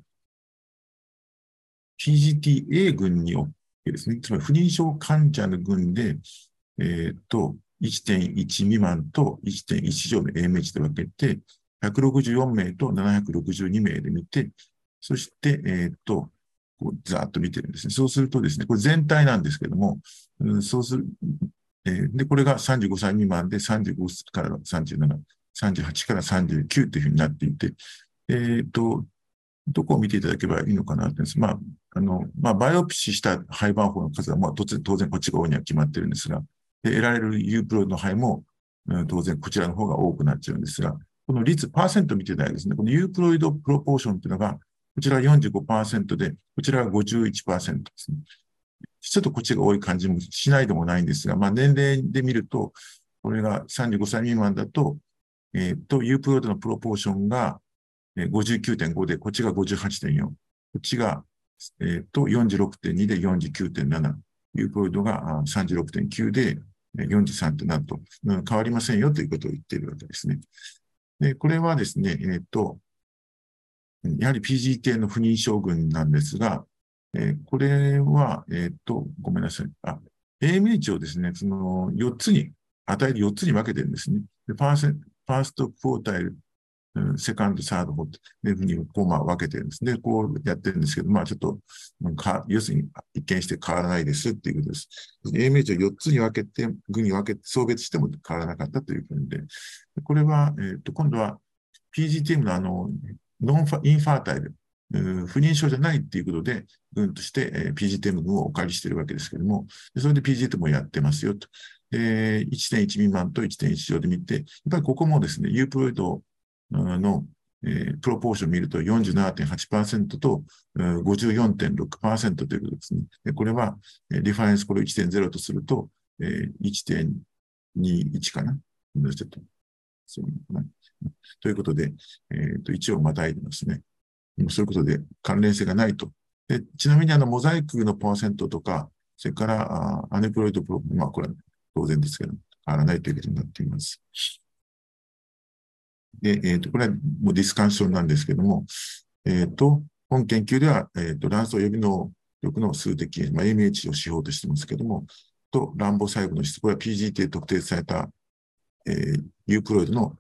ピージーティーエー 群におけるですね、つまり不妊症患者の群で、えっと、いってんいち 未満と いってんいち 以上の エーエムエイチ で分けて、ひゃくろくじゅうよんめいとななひゃくろくじゅうにめいで見て、そして、えっと、こうざーっと見てるんですね。そうするとですね、これ全体なんですけども、うん、そうする、えー、で、これがさんじゅうごさい未満でさんじゅうごからさんじゅうなな、さんじゅうはちからさんじゅうきゅうっていうふうになっていて、えーと、どこを見ていただければいいのかなってです。まあ、あの、まあ、バイオプシーした肺盤胞の数は、まあ、当然、当然こっちが多いには決まってるんですが、で得られる U プロの肺も、うん、当然こちらの方が多くなっちゃうんですが、この率、パーセント見てないですね。この U プロイドプロポーションというのが、こちらは よんじゅうごパーセント で、こちらは ごじゅういちパーセント ですね。ちょっとこっちが多い感じもしないでもないんですが、まあ、年齢で見ると、これがさんじゅうごさい未満だと、えっと、U プロイドのプロポーションが ごじゅうきゅうてんご で、こっちが ごじゅうはちてんよん。こっちが、えっと、よんじゅうろくてんに で よんじゅうきゅうてんなな。U プロイドが さんじゅうろくてんきゅう で よんじゅうさんてんなな と、うん、変わりませんよということを言っているわけですね。で、これはですね、えっと、やはり ピージーティーエー の不妊症群なんですが、えー、これは、えー、っと、ごめんなさい。あ、エーエムエイチ をですね、そのよっつに、与えるよっつに分けてるんですね。で、パーセン、ファーストクォータイル、うん、セカンド、サード、フォーというふうにこう、まあ、分けてるんですね。こうやってるんですけど、まあちょっと、うん、か要するに一見して変わらないですっていうことです。エーエムエイチ をよっつに分けて、群に分けて、層別しても変わらなかったというふうにで、これは、えー、っと、今度は ピージーティーエム のあの、ノンファ、インファータイル、不妊症じゃないっていうことで、群として、えー、ピージーティーエム 群をお借りしているわけですけれども、それで ピージーティーエム をやってますよと。で、いってんいち 未満と いってんいち 以上で見て、やっぱりここもですね、U プロイドの、えー、プロポーションを見ると よんじゅうななてんはちパーセント と ごじゅうよんてんろくパーセント ということですね。で、これは、リファレンスこれを いってんゼロ とすると、えー、いってんにいち かな。ちょっとそうなのかなということで、えーと、いちをまたいでますね。そういうことで関連性がないと。でちなみにあのモザイクのパーセントとか、それからあアネプロイドプロ、まあこれは当然ですけど、変わらないということになっています。で、えーと、これはもうディスカンションなんですけども、えーと、本研究では、えーと、卵巣予備能力の数的、まあ、エーエムエイチ を指標としてますけども、と、卵母細胞の質、これは ピージーティー 特定されたえー、U プロイドのを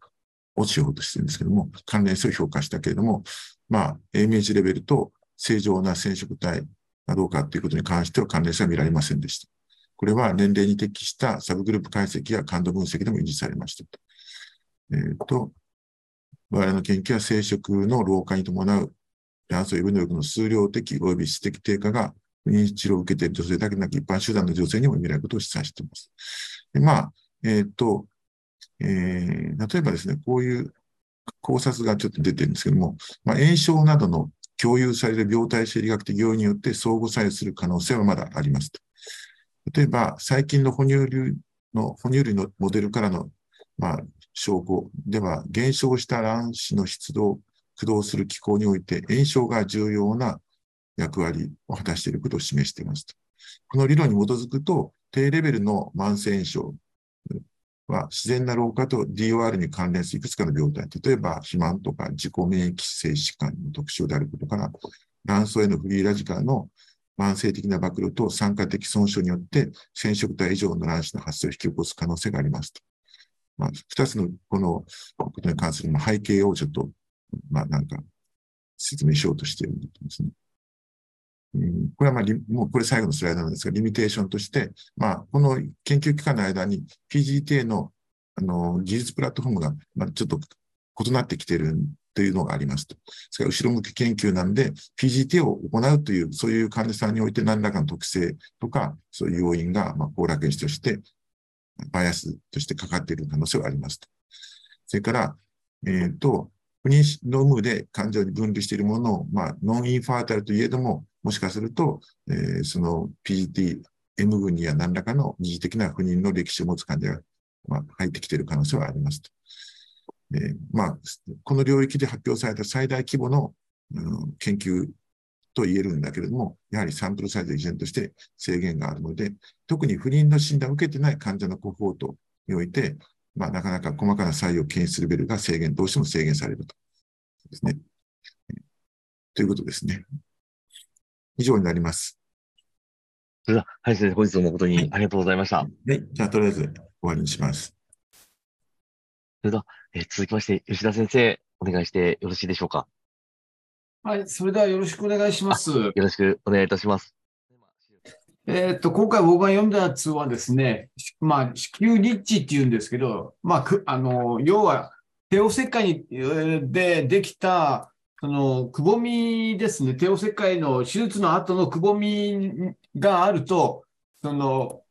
指標としてるんですけども、関連性を評価したけれども、まあ、エーエムエイチ レベルと正常な染色体がどうかということに関しては関連性は見られませんでした。これは年齢に適したサブグループ解析や感度分析でも維持されましたと。えー、と我々の研究は生殖の老化に伴う卵巣予備能力の数量的及び質的低下が不妊治療を受けている女性だけでなく一般集団の女性にも見られることを示唆しています。でまあえー、とえー、例えばですね、こういう考察がちょっと出てるんですけども、まあ、炎症などの共有される病態生理学的要因によって相互作用する可能性はまだありますと。例えば、最近の哺乳類の、哺乳類のモデルからの、まあ、証拠では、減少した卵子の出動、駆動する機構において炎症が重要な役割を果たしていることを示していますと。この理論に基づくと、低レベルの慢性炎症、は自然な老化と ディーオーアール に関連するいくつかの病態、例えば肥満とか自己免疫性疾患の特徴であることから、卵巣へのフリーラジカルの慢性的な暴露と酸化的損傷によって染色体以上の卵子の発生を引き起こす可能性がありますと。まあ、ふたつのこのことに関する背景をちょっと、まあなんか説明しようとしているんですね。うん、これはまあ、もうこれ最後のスライドなんですが、リミテーションとして、まあ、この研究期間の間に ピージーティーエー の、あの、技術プラットフォームが、まあ、ちょっと異なってきているというのがありますと。それから後ろ向き研究なんで、ピージーティーエー を行うという、そういう患者さんにおいて何らかの特性とか、そういう要因が、まあ、後楽園として、バイアスとしてかかっている可能性はありますと。それから、えっと、不妊の有無で患者に分類しているものを、まあ、ノンインファータルといえども、もしかすると、えー、その ピージーティーエム 群には何らかの二次的な不妊の歴史を持つ患者が、まあ、入ってきている可能性はありますと。えーまあ、この領域で発表された最大規模の、うん、研究と言えるんだけれども、やはりサンプルサイズ依然として制限があるので、特に不妊の診断を受けてない患者のコホートにおいて、まあ、なかなか細かな作用を検出するレベルが制限、どうしても制限されるとですね。ということですね。以上になります。それでは、林先生、本日も誠にありがとうございました。はい、はい、じゃあ、とりあえず終わりにします。それでは、えー、続きまして、吉田先生、お願いしてよろしいでしょうか。はい、それではよろしくお願いします。よろしくお願いいたします。えっと、今回僕が読んだやつはですね、まあ、子宮立地っていうんですけど、まあ、あの、要は、帝王切開でできた、その、くぼみですね、帝王切開の手術の後のくぼみがあると、その、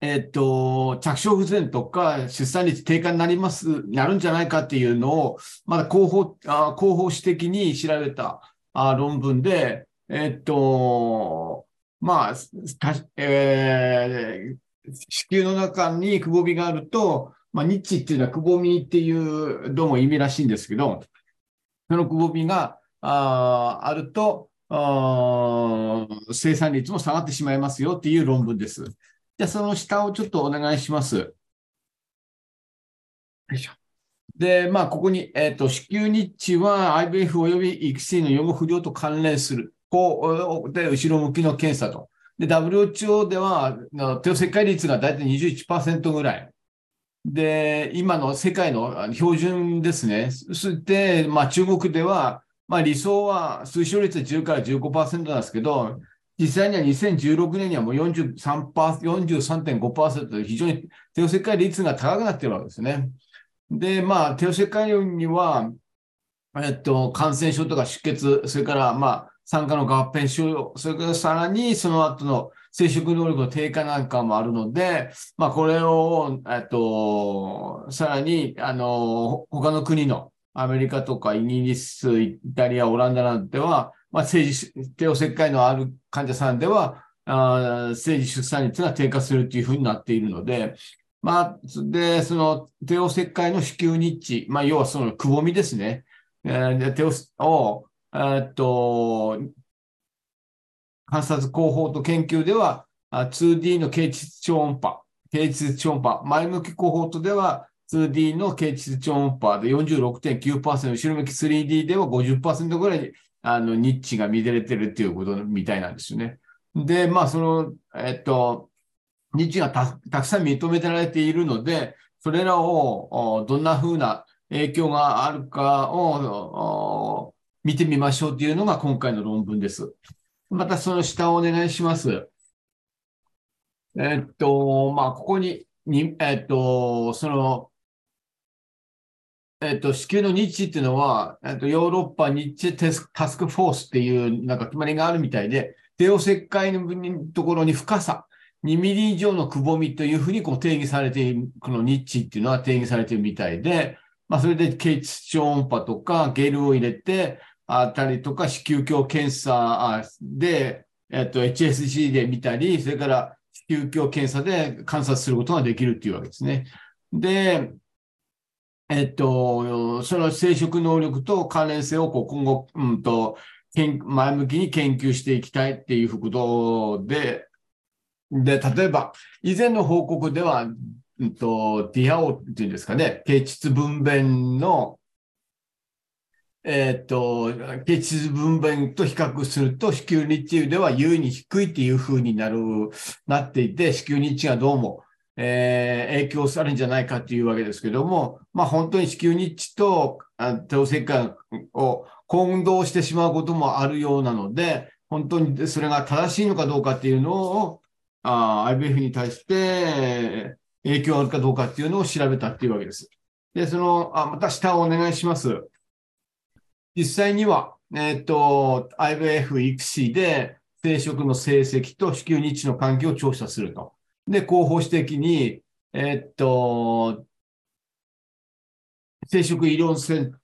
えっと、着床不全とか出産率低下になります、なるんじゃないかっていうのを、まだ広報、広報誌的に調べた論文で、えっと、まあ、えー、子宮の中にくぼみがあると、まあ、ニッチっていうのはくぼみっていうどうも意味らしいんですけど、そのくぼみが あ, あるとあ、生産率も下がってしまいますよっていう論文です。じゃあ、その下をちょっとお願いします。よいしょ。で、まあ、ここに、えっと、子宮ニッチは アイブイエフ および育成の予後不良と関連する。こうで後ろ向きの検査と。で、ダブリューエイチオー では、帝王切開率が大体 にじゅういちパーセント ぐらい。で、今の世界の標準ですね。そして、まあ、中国では、まあ、理想は推奨率でじゅうからじゅうごパーセント なんですけど、実際にはにせんじゅうろくねんにはもう よんじゅうさんてんごパーセント で非常に帝王切開率が高くなっているわけですね。で、まあ、帝王切開には、えっと、感染症とか出血、それから、まあ、産科の合併症、それからさらにその後の生殖能力の低下なんかもあるので、まあ、これを、えっと、さらに、あの、他の国のアメリカとかイギリス、イタリア、オランダなんては、まあ、生児、帝王切開のある患者さんでは、あ生児出産率が低下するというふうになっているので、まあ、で、その、帝王切開の子宮ニッチ、まあ、要はそのくぼみですね。えー、帝王を、えっと、観察広報と研究では、ツーディー の経腟超音波、経腟超音波、前向きコホートでは ツーディー の経腟超音波で よんじゅうろくてんきゅうパーセント、後ろ向き スリーディー では ごじゅっパーセント ぐらいあのニッチが見れてるっていうことみたいなんですよね。で、まあ、その、えっと、ニッチが た, たくさん認められているので、それらをどんなふうな影響があるかを、見てみましょうというのが今回の論文です。またその下をお願いします。えっと、まあ、ここに、にえっと、その、えっと、子宮のニッチっていうのは、えっと、ヨーロッパニッチタスクフォースっていうなんか決まりがあるみたいで、帝王切開のところに深さ、にミリ以上のくぼみというふうにこう定義されている、このニッチっていうのは定義されているみたいで、まあ、それで経腟超音波とかゲルを入れて、あたりとか、子宮鏡検査で、えっと、エイチエスジー で見たり、それから子宮鏡検査で観察することができるっていうわけですね。で、えっと、その生殖能力と関連性をこう今後、うんと、前向きに研究していきたいっていうことで、で、例えば、以前の報告では、うんと、ディアオっていうんですかね、経腟分娩の、えっと、経腟分娩と比較すると、子宮ニッチでは優位に低いっていう風になる、なっていて、子宮ニッチがどうも、えー、影響されるんじゃないかっていうわけですけども、まあ本当に子宮ニッチと帝王切開を混同してしまうこともあるようなので、本当にそれが正しいのかどうかっていうのを、アイブイエフ に対して影響あるかどうかっていうのを調べたっていうわけです。で、その、あ、また下をお願いします。実際には、えっと、アイブイエフ 育児で生殖の成績と子宮ニッチの関係を調査すると。で、広報誌的に、えっと、生殖医療セン、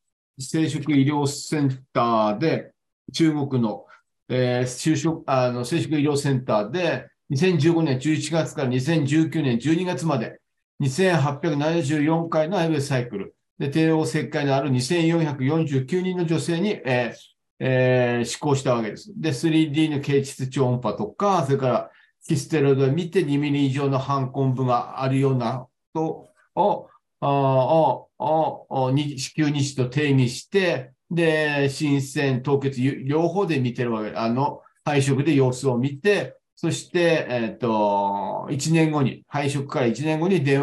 生殖医療センターで、中国の、えー、就職、あの、生殖医療センターで、にせんじゅうごねんじゅういちがつからにせんじゅうきゅうねんじゅうにがつまで、にせんはっぴゃくななじゅうよんかいの アイブイエフ サイクル。で、帝王切開のあるにせんよんひゃくよんじゅうきゅうにんの女性に、えーえー、施行したわけです。で、スリーディー の経腟超音波とか、それからヒステロイドを見てにミリ以上の反根部があるようなことを、を、を、を、子宮日と定義して、で、新鮮、凍結、両方で見てるわけ、あの、配色で様子を見て、そして、えっと、いちねんごに、配色からいちねんごにで、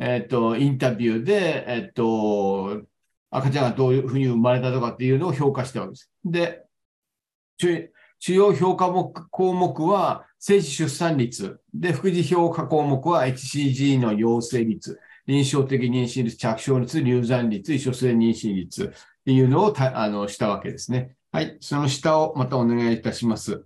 えっと、インタビューで、えっと、赤ちゃんがどういうふうに生まれたとかっていうのを評価したわけです。で、主要評価項目は、正時出産率。で、副次評価項目は エイチシージー の陽性率、臨床的妊娠率、着床率、流産率、異所性妊娠率っていうのをたあのしたわけですね。はい。その下をまたお願いいたします。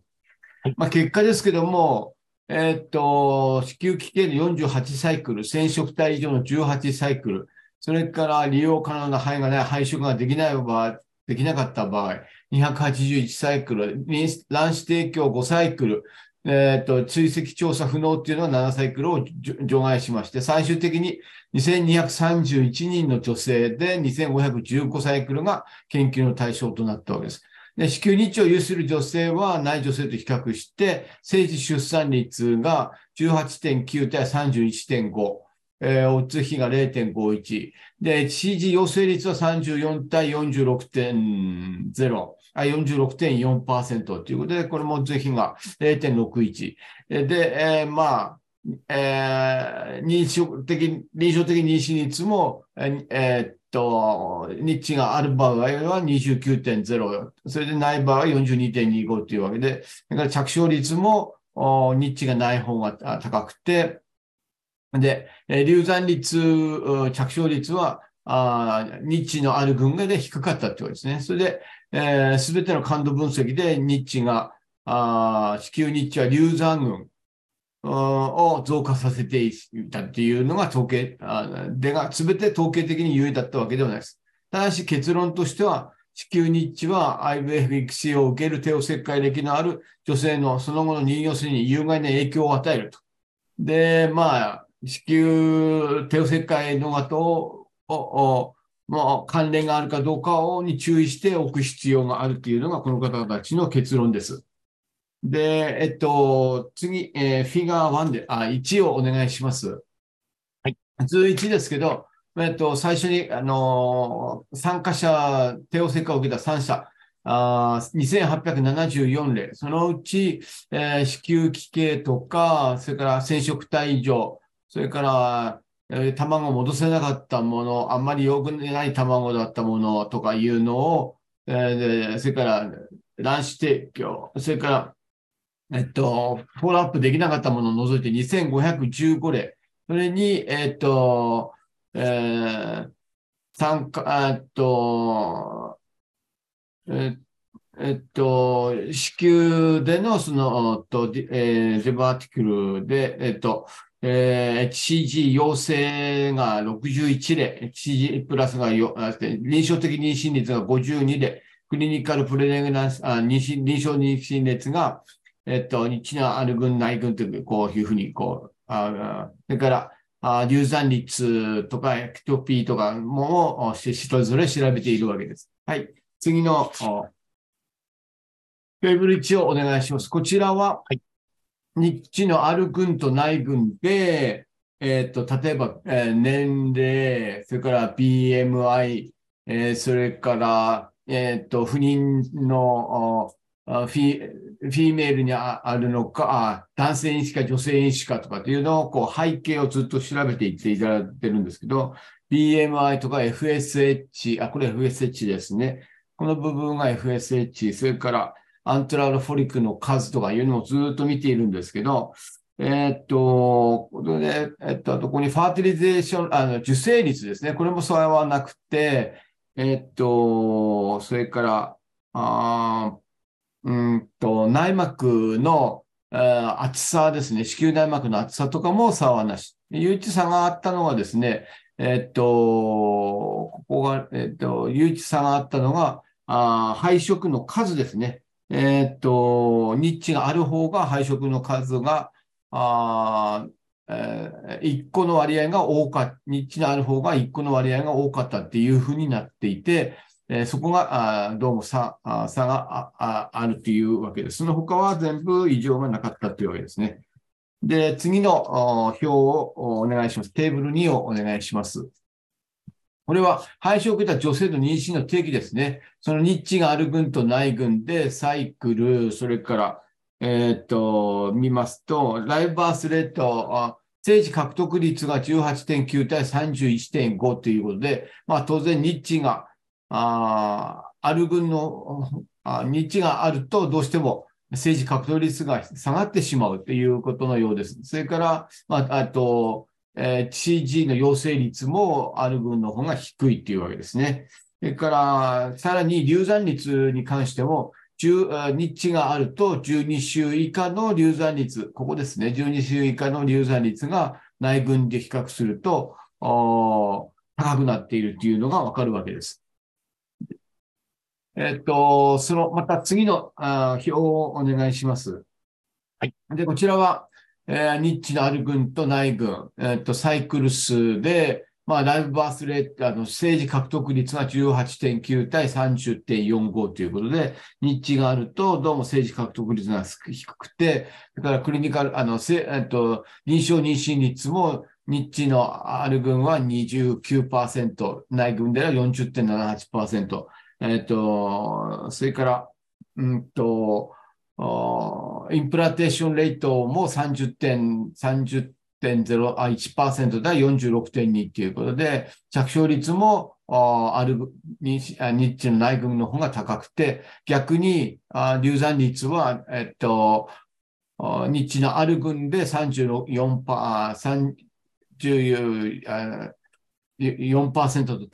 まあ、結果ですけども、えー、っと、子宮期経のよんじゅうはちサイクル、染色体以上のじゅうはちサイクル、それから利用可能な範囲がない、配色ができない場合、できなかった場合、にひゃくはちじゅういちサイクル、卵子提供ごサイクル、えっと、追跡調査不能っていうのはななサイクルを除外しまして、最終的ににせんにひゃくさんじゅういちにんの女性でにせんごひゃくじゅうごサイクルが研究の対象となったわけです。で、子宮日を有する女性はない女性と比較して、正時出産率が じゅうはちてんきゅう 対 さんじゅういちてんご、えー、オッズ比が れいてんごいち、で、エイチシージー 陽性率はさんじゅうよん対 よんじゅうろくてんゼロ。よんじゅうろくてんよんパーセント ということで、これも是非が れいてんろくいち。で、えー、まあ、えー、臨床的、臨床的妊娠率も、えー、っと、ニッチがある場合は にじゅうきゅうてんゼロ、それでない場合は よんじゅうにてんにじゅうご というわけで、だから着床率もニッチがない方が高くて、で、流産率、着床率は、あニッチのある群がで低かったってことですね。それで、えー、すべての感度分析でニッチが、あ子宮ニッチは流産群を増加させていたっていうのが統計、あでがすべて統計的に優位だったわけではないです。ただし結論としては、子宮ニッチは アイブイエフ 育成を受ける帝王切開歴のある女性のその後の妊娠数に有害な影響を与えると。で、まあ、子宮帝王切開の後ををもう関連があるかどうかをに注意しておく必要があるというのがこの方たちの結論です。で、えっと、次、えー、フィガーいちで、あ、いちをお願いします。はい。図いちですけど、えっと、最初に、あのー、参加者、帝王切開を受けたさんしゃ、あにせんはっぴゃくななじゅうよんれい、そのうち、えー、子宮奇形とか、それから染色体異常、それから、卵を戻せなかったもの、あんまり良くない卵だったものとかいうのを、えー、それから卵子提供、それから、えっと、フォローアップできなかったものを除いてにせんごひゃくじゅうごれい、それに、えっと、えー、参加、えっと、えっと、子宮でのその、えー、デバーティクルで、えっと、えー、エイチシージー 陽性がろくじゅういちれい、エイチシージー プラスがよ、臨床的妊娠率がごじゅうにれい、クリニカルプレレグナンス、あ妊娠臨床妊娠率が、えっと、日のある群、内群という、こういうふうに、こう、あそれからあ、流産率とか、エクトピーとかも、それぞれ調べているわけです。はい。次の、テーブルいちをお願いします。こちらは、はいニッチのある群とない群で、えっと、例えば、えー、年齢、それから ビーエムアイ、えー、それから、えっと、不妊のフィ、フィメールに あ, あるのか、男性因子か女性因子かとかっていうのを、こう、背景をずっと調べていっていただいてるんですけど、ビーエムアイ とか エフエスエイチ、あ、これ エフエスエイチ ですね。この部分が エフエスエイチ、それから、アントラルフォリックの数とかいうのをずっと見ているんですけど、えー、っと、えっと、ここにファーティリゼーション、あの、受精率ですね。これもそれはなくて、えー、っと、それから、あうんと、内膜の厚さですね。子宮内膜の厚さとかも差はなし。唯一差があったのはですね、えー、っと、ここが、えー、っと、唯一差があったのが、あ配色の数ですね。えっと、ニッチがある方が配色の数が、あえー、いっこの割合が多かった、ニッチのある方がいっこの割合が多かったっていうふうになっていて、えー、そこがあどうも差、差が あ, あるというわけです。その他は全部異常がなかったというわけですね。で、次の表をお願いします。テーブルにをお願いします。ここれは配信を受けた女性の妊娠の定義ですね。その日値がある群とない群でサイクル、それから、えっと、見ますと、ライブバースレート、精子獲得率が じゅうはちてんきゅう 対 さんじゅういってんご ということで、まあ当然日値が、あある群の、日値があるとどうしても精子獲得率が下がってしまうということのようです。それから、まあ、あと、えー、シージー の陽性率もある群の方が低いというわけですね。それから、さらに流産率に関しても、日値があるとじゅうにしゅう以下の流産率、ここですね、じゅうにしゅう以下の流産率が内群で比較すると高くなっているというのがわかるわけです。えっと、その、また次の表をお願いします。はい。で、こちらは、えー、ニッチのある群とない群、えっと、サイクル数で、まあ、ライブバースレート、あの、生児獲得率が じゅうはちてんきゅう 対 さんじゅうてんよんご ということで、ニッチがあると、どうも生児獲得率が低くて、だからクリニカル、あの、せ、えっと、臨床妊娠率も、ニッチのある群は にじゅうきゅうパーセント、ない群では よんじゅうてんななはちパーセント、えっと、それから、うんと、インプランテーションレートも さんじゅってんいちパーセント だ よんじゅうろくてんに ということで、着床率もあるニッチの内群の方が高くて、逆に流産率は、えっと、ニッチのある群で さんじゅうよんパーセント と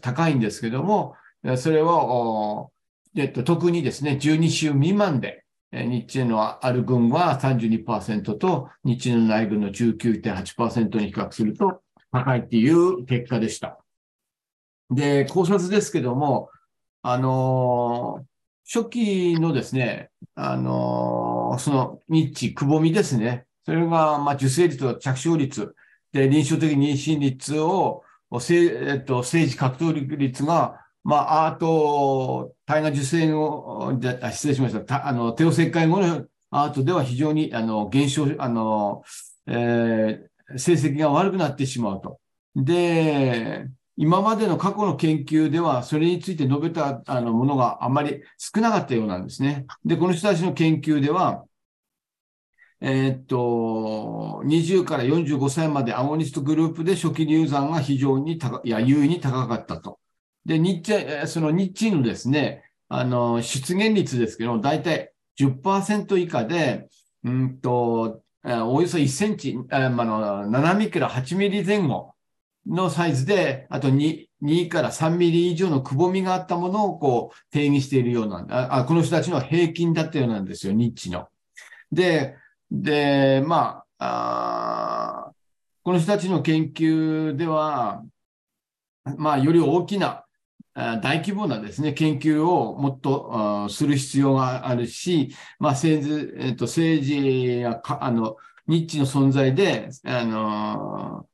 高いんですけども、それを、えっと、特にですね、じゅうにしゅう未満で、日中のある群は さんじゅうにパーセント と日中のない群の じゅうきゅうてんはちパーセント に比較すると高いっていう結果でした。で、考察ですけども、あの、初期のですね、あの、その日中、くぼみですね、それが、まあ、受精率と着床率、で、臨床的妊娠率を、えっと、生児獲得率が、まあ、あと、体外受精後、失礼しました。あの、帝王切開後のアートでは非常に、あの、減少、あの、えー、成績が悪くなってしまうと。で、今までの過去の研究では、それについて述べた、あの、ものがあまり少なかったようなんですね。で、この人たちの研究では、えーっと、にじゅうからよんじゅうごさいまでアゴニストグループで初期流産が非常に高、いや、優位に高かったと。で、日中、その日中のですね、あの、出現率ですけども、だいたい じゅっパーセント 以下で、うんと、およそいちセンチ、あの、ななミリからはちミリ前後のサイズで、あとにからさんミリ以上のくぼみがあったものをこう定義しているようなんあ、この人たちの平均だったようなんですよ、日中の。で、で、まあ、あ、この人たちの研究では、まあ、より大きな、大規模なですね、研究をもっとする必要があるし、まあ、政治、えっと、政治や、あの、ニッチの存在で、あの、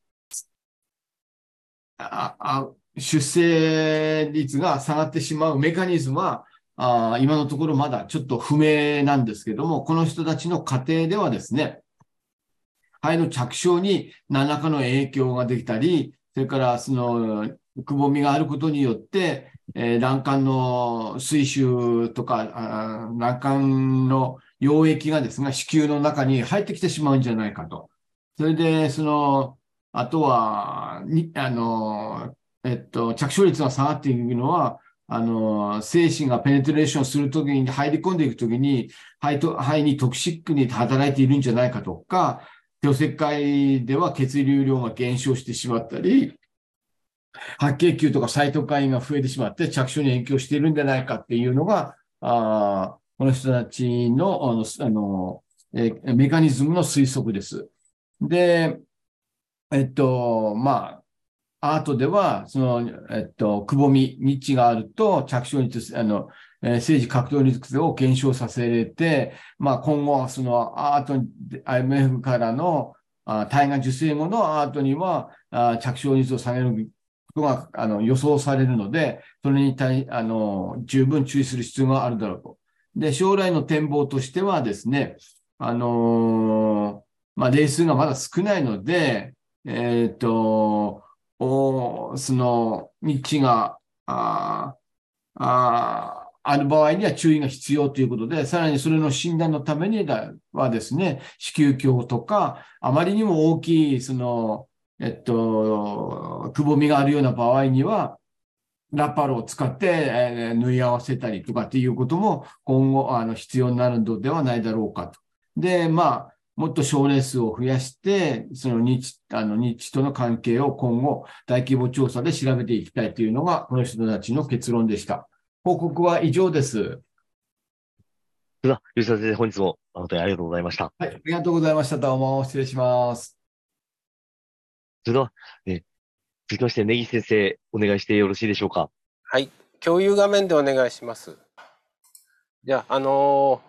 ああ出生率が下がってしまうメカニズムは、あ今のところまだちょっと不明なんですけども、この人たちの家庭ではですね、肺の着床に何らかの影響ができたり、それから、その、くぼみがあることによって、えー、卵管の水臭とか、卵管の溶液がですね、子宮の中に入ってきてしまうんじゃないかと。それで、その、あとは、に、あの、えっと、着床率が下がっていくのは、あの、精子がペネトレーションするときに、入り込んでいくときに、肺と、肺にトキシックに働いているんじゃないかとか、帝王切開では血流量が減少してしまったり、白血球とかサイトカインが増えてしまって着床に影響しているんじゃないかっていうのが、あこの人たちの、あの、あのえメカニズムの推測です。で、えっと、まあ、アートでは、その、えっと、くぼみ、ニッチがあると着床率、あの、生児獲得率を減少させて、まあ、今後はそのアート、アイエムエフ からの体外受精後のアートには着床率を下げることがあの予想されるので、それに対あの十分注意する必要があるだろうと。で、将来の展望としてはですね、あのー、まあ、例数がまだ少ないので、えっと、をその道が あ, あ, ある場合には注意が必要ということで、さらにそれの診断のためにはですね、子宮鏡とか、あまりにも大きいその、えっと、くぼみがあるような場合には、ラッパルを使って、えー、縫い合わせたりとかっていうことも今後あの必要になるのではないだろうかと。で、まあ、もっと症例数を増やして、その日、あの日との関係を今後大規模調査で調べていきたいというのがこの人たちの結論でした。報告は以上です。では、吉田先生、本日も本当にありがとうございました。はい、ありがとうございました。どうも、失礼します。それでは、え続きまして、根岸先生、お願いしてよろしいでしょうか。はい、共有画面でお願いします。じゃあ、あの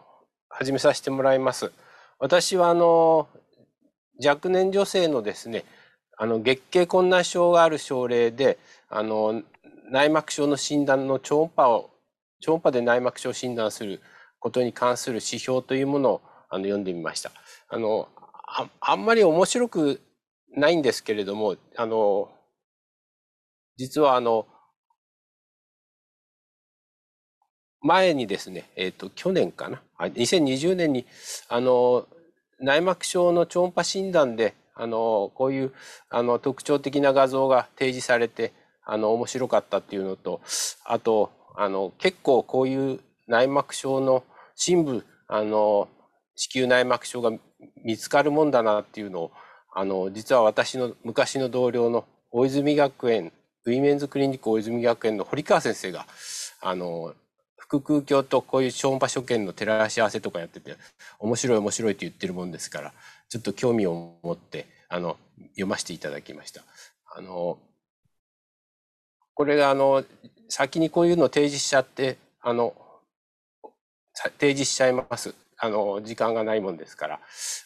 ー、始めさせてもらいます。私は、あのー、若年女性のですね、あの月経困難症がある症例で、あのー、内膜症の診断の超音波を、超音波で内膜症を診断することに関する指標というものをあの読んでみました。あのあ、あんまり面白くないんですけれども、あのー実はあの前にですね、えーと、去年かな、にせんにじゅうねんにあの内膜症の超音波診断であのこういうあの特徴的な画像が提示されてあの面白かったっていうのと、あとあの結構こういう内膜症の深部あの子宮内膜症が見つかるもんだなっていうのをあの実は私の昔の同僚の大泉学園ウィメンズクリニック大泉学園の堀川先生が、あの、腹腔鏡とこういう超音波所見の照らし合わせとかやってて、面白い面白いって言ってるもんですから、ちょっと興味を持って、あの、読ませていただきました。あの、これが、あの、先にこういうのを提示しちゃって、あの、提示しちゃいます。あの、時間がないもんですか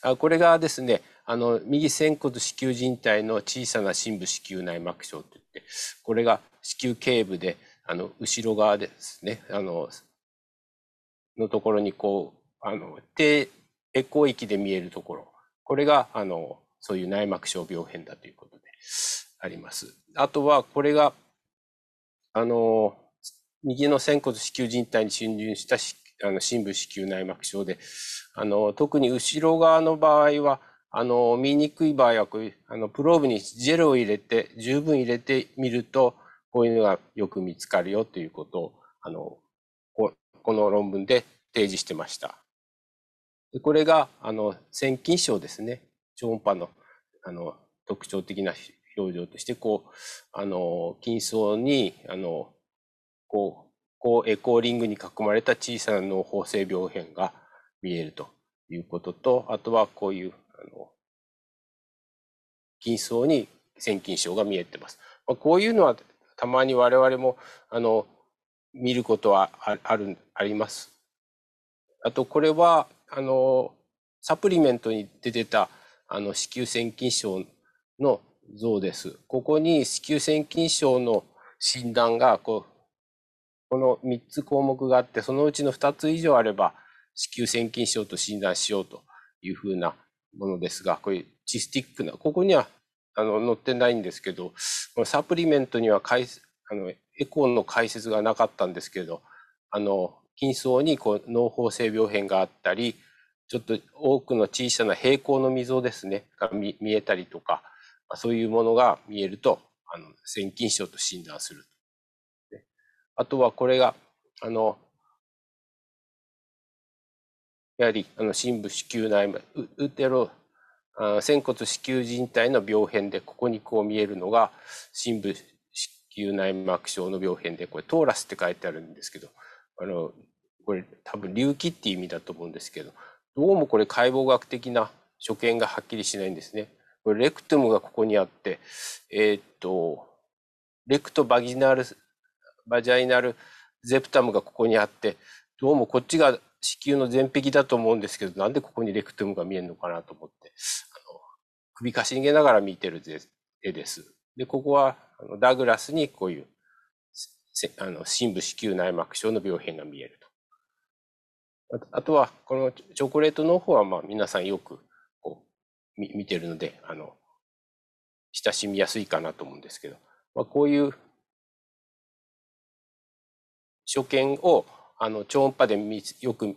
ら。これがですね、あの右仙骨子宮靭帯の小さな深部子宮内膜症といって、これが子宮頸部であの後ろ側ですね、あののところにこうあの低エコー域で見えるところ、これがあのそういう内膜症病変だということであります。あとはこれがあの右の仙骨子宮靭帯に侵入したあの深部子宮内膜症で、あの特に後ろ側の場合はあの見にくい場合はこういうあのプローブにジェルを入れて十分入れてみるとこういうのがよく見つかるよということをあの こ, この論文で提示してました。でこれがあの腺筋症ですね。超音波のあの特徴的な表情としてこうあの筋層にあのこうこうエコーリングに囲まれた小さな脳包性病変が見えるということと、あとはこういうあの筋層に腺筋症が見えてます。まあ、こういうのはたまに我々もあの見ることはあるあります。あとこれはあのサプリメントに出てたあの子宮腺筋症の像です。ここに子宮腺筋症の診断がこうこのみっつ項目があって、そのうちのふたつ以上あれば子宮腺筋症と診断しようというふうなものですが、こういうチスティックな、ここにはあの載ってないんですけど、サプリメントには解あのエコーの解説がなかったんですけど、あの筋層にこう脳包性病変があったり、ちょっと多くの小さな平行の溝ですねが 見, 見えたりとか、そういうものが見えるとあの腺筋症と診断する。あとはこれがあのやはりあの深部子宮内膜、ウテロ、仙骨子宮靭帯の病変で、ここにこう見えるのが深部子宮内膜症の病変で、これトーラスって書いてあるんですけど、あのこれ多分隆起っていう意味だと思うんですけど、どうもこれ解剖学的な所見がはっきりしないんですね。これレクトムがここにあって、えー、っとレクトバギナルバジャイナルゼプタムがここにあって、どうもこっちが子宮の前壁だと思うんですけど、なんでここにレクトムが見えるのかなと思って、あの首かしげながら見てる絵です。で、ここはあのダグラスにこういうあの深部子宮内膜症の病変が見えると。あとは、このチョコレートの方はまあ皆さんよくこう見てるので、あの、親しみやすいかなと思うんですけど、まあ、こういう所見をあの超音波で見よく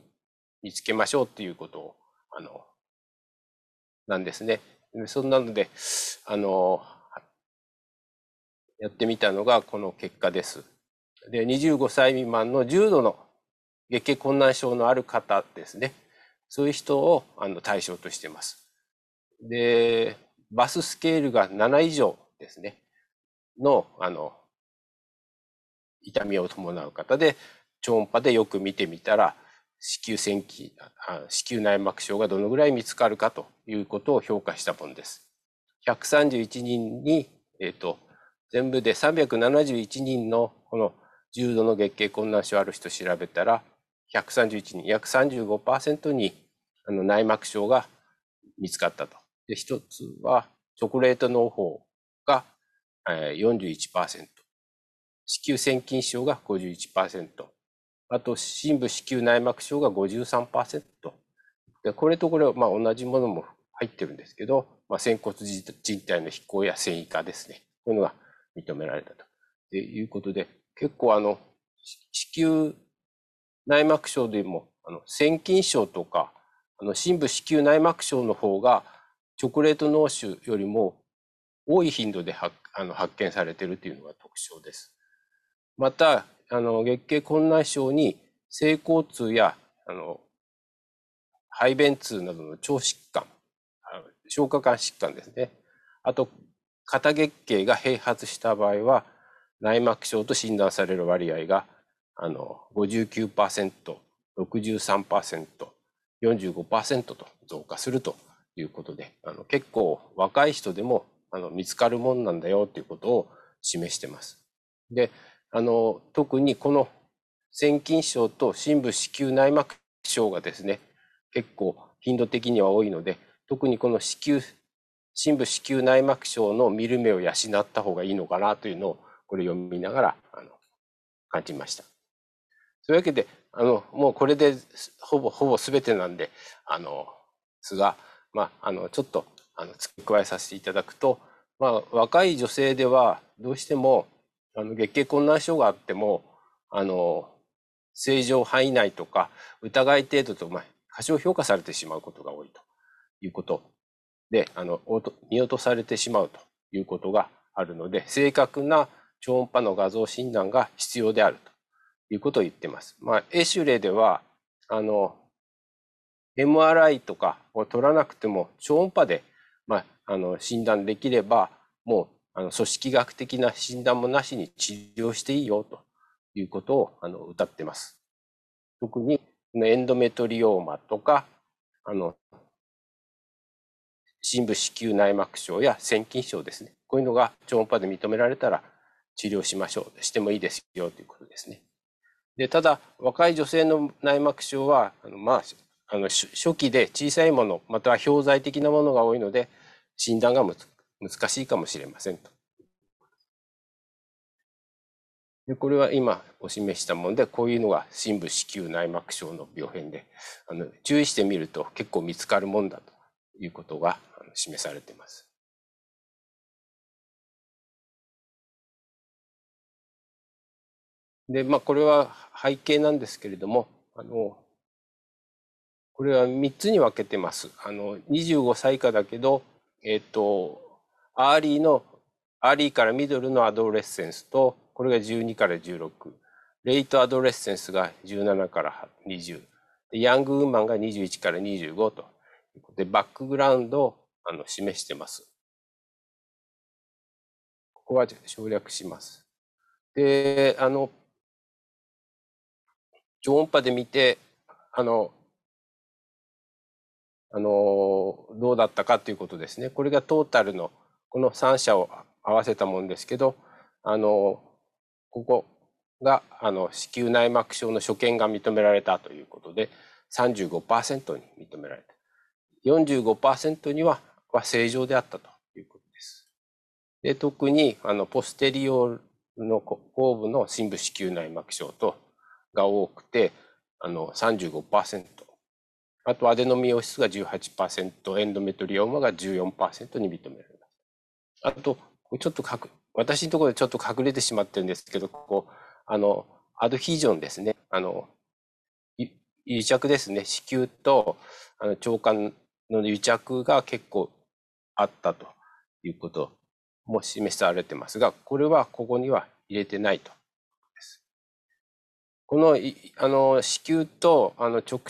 見つけましょうっていうことをあのなんですね。そんなのであのやってみたのがこの結果です。で、にじゅうごさい未満の重度の月経困難症のある方ですね。そういう人をあの対象としています。で、バススケールがなな以上ですね、の、あの、痛みを伴う方で、超音波でよく見てみたら、子宮腺期、子宮内膜症がどのぐらい見つかるかということを評価したものです。ひゃくさんじゅういちにんに、えっと、全部でさんびゃくななじゅういちにんのこの重度の月経困難症ある人を調べたら、ひゃくさんじゅういちにん、約 さんじゅうごパーセント にあの内膜症が見つかったと。で、一つはチョコレートの方が よんじゅういちパーセント、 子宮腺筋症が ごじゅういちパーセント、 あと深部子宮内膜症が ごじゅうさんパーセント。 で、これとこれ、まあ、同じものも入ってるんですけど、まあ、仙骨靭帯の非行や線維化ですね、こういうのが認められたと。ということで、結構あの子宮内膜症でもあの腺筋症とかあの深部子宮内膜症の方がチョコレート脳腫よりも多い頻度で 発, あの発見されているというのが特徴です。またあの月経困難症に性交痛やあの排便痛などの腸疾患、消化管疾患ですね。あと過月経が併発した場合は内膜症と診断される割合があの ごじゅうきゅうパーセント、ろくじゅうさんパーセント、よんじゅうごパーセント と増加するということで、あの結構若い人でもあの見つかるもんなんだよということを示してます。で、あの特にこの腺筋症と深部子宮内膜症がですね、結構頻度的には多いので、特にこの子宮深部子宮内膜症の見る目を養った方がいいのかなというのをこれ読みながらあの感じました。そういうわけであのもうこれでほぼほぼ全てなんであのですが、まあ、あのちょっとあの付け加えさせていただくと、まあ、若い女性ではどうしてもあの月経困難症があってもあの正常範囲内とか疑い程度と、まあ、過小評価されてしまうことが多いということで、あの見落とされてしまうということがあるので、正確な超音波の画像診断が必要であるということを言っています。まあ、エシュレではあの エムアールアイ とかを取らなくても超音波で、まあ、あの診断できれば、もうあの組織学的な診断もなしに治療していいよということをあの謳っています。特にエンドメトリオーマとかあの深部子宮内膜症や腺筋症ですね。こういうのが超音波で認められたら治療しましょう、してもいいですよということですね。で、ただ若い女性の内膜症はあの、まあ、あの初期で小さいものまたは標材的なものが多いので診断がむ難しいかもしれませんと。で、これは今お示したもので、こういうのが深部子宮内膜症の病変で、あの注意してみると結構見つかるもんだということが示されています。で、まあ、これは背景なんですけれども、あのこれはみっつに分けてます。あのにじゅうごさい以下だけど、えっとアーリーのアーリーからミドルのアドレッセンスと、これがじゅうにからじゅうろく、レイトアドレッセンスがじゅうななからにじゅう、ヤングウーマンがにじゅういちからにじゅうごと。で、バックグラウンドをあの示してます。ここは省略します。で、あの超音波で見てあのあのどうだったかということですね。これがトータルのこのさんしゃを合わせたものですけど、あのここがあの子宮内膜症の所見が認められたということで さんじゅうごパーセント に認められた。よんじゅうごパーセント には正常であったということです。で、特にあのポステリオの後部の深部子宮内膜症とが多くて、あの さんじゅうごパーセント、 あとアデノミオシスが じゅうはちパーセント、 エンドメトリオーマが じゅうよんパーセント に認められます。あとちょっとかく私のところでちょっと隠れてしまってるんですけど、こうあのアドヒージョンですね、あの癒着ですね、子宮とあの腸管の癒着が結構あったということも示されてますが、これはここには入れてないとです。このあの子宮とあの直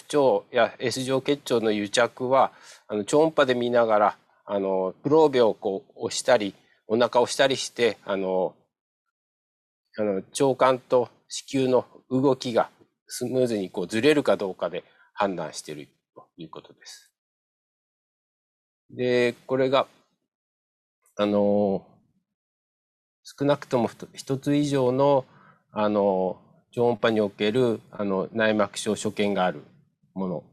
腸や S 状結腸の癒着はあの超音波で見ながらあのプローベをこう押したりお腹を押したりしてあのあの腸管と子宮の動きがスムーズにこうずれるかどうかで判断しているということです。で、これが、あの、少なくとも一つ以上の、あの、超音波における、あの、内膜症所見があるもの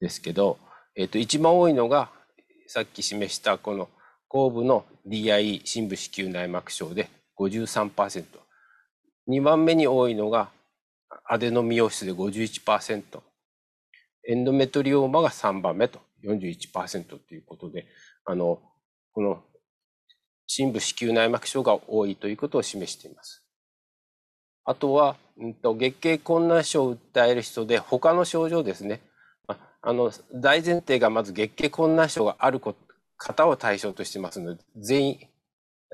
ですけど、えっと、一番多いのが、さっき示したこの後部の ディーアイイー、深部子宮内膜症で ごじゅうさんパーセント。にばんめに多いのが、アデノミオシスで ごじゅういちパーセント、エンドメトリオーマがさんばんめと よんじゅういちパーセント ということで、あのこの深部子宮内膜症が多いということを示しています。あとは、うん、と月経困難症を訴える人で他の症状ですね、あの大前提がまず月経困難症がある方を対象としてますので、全員、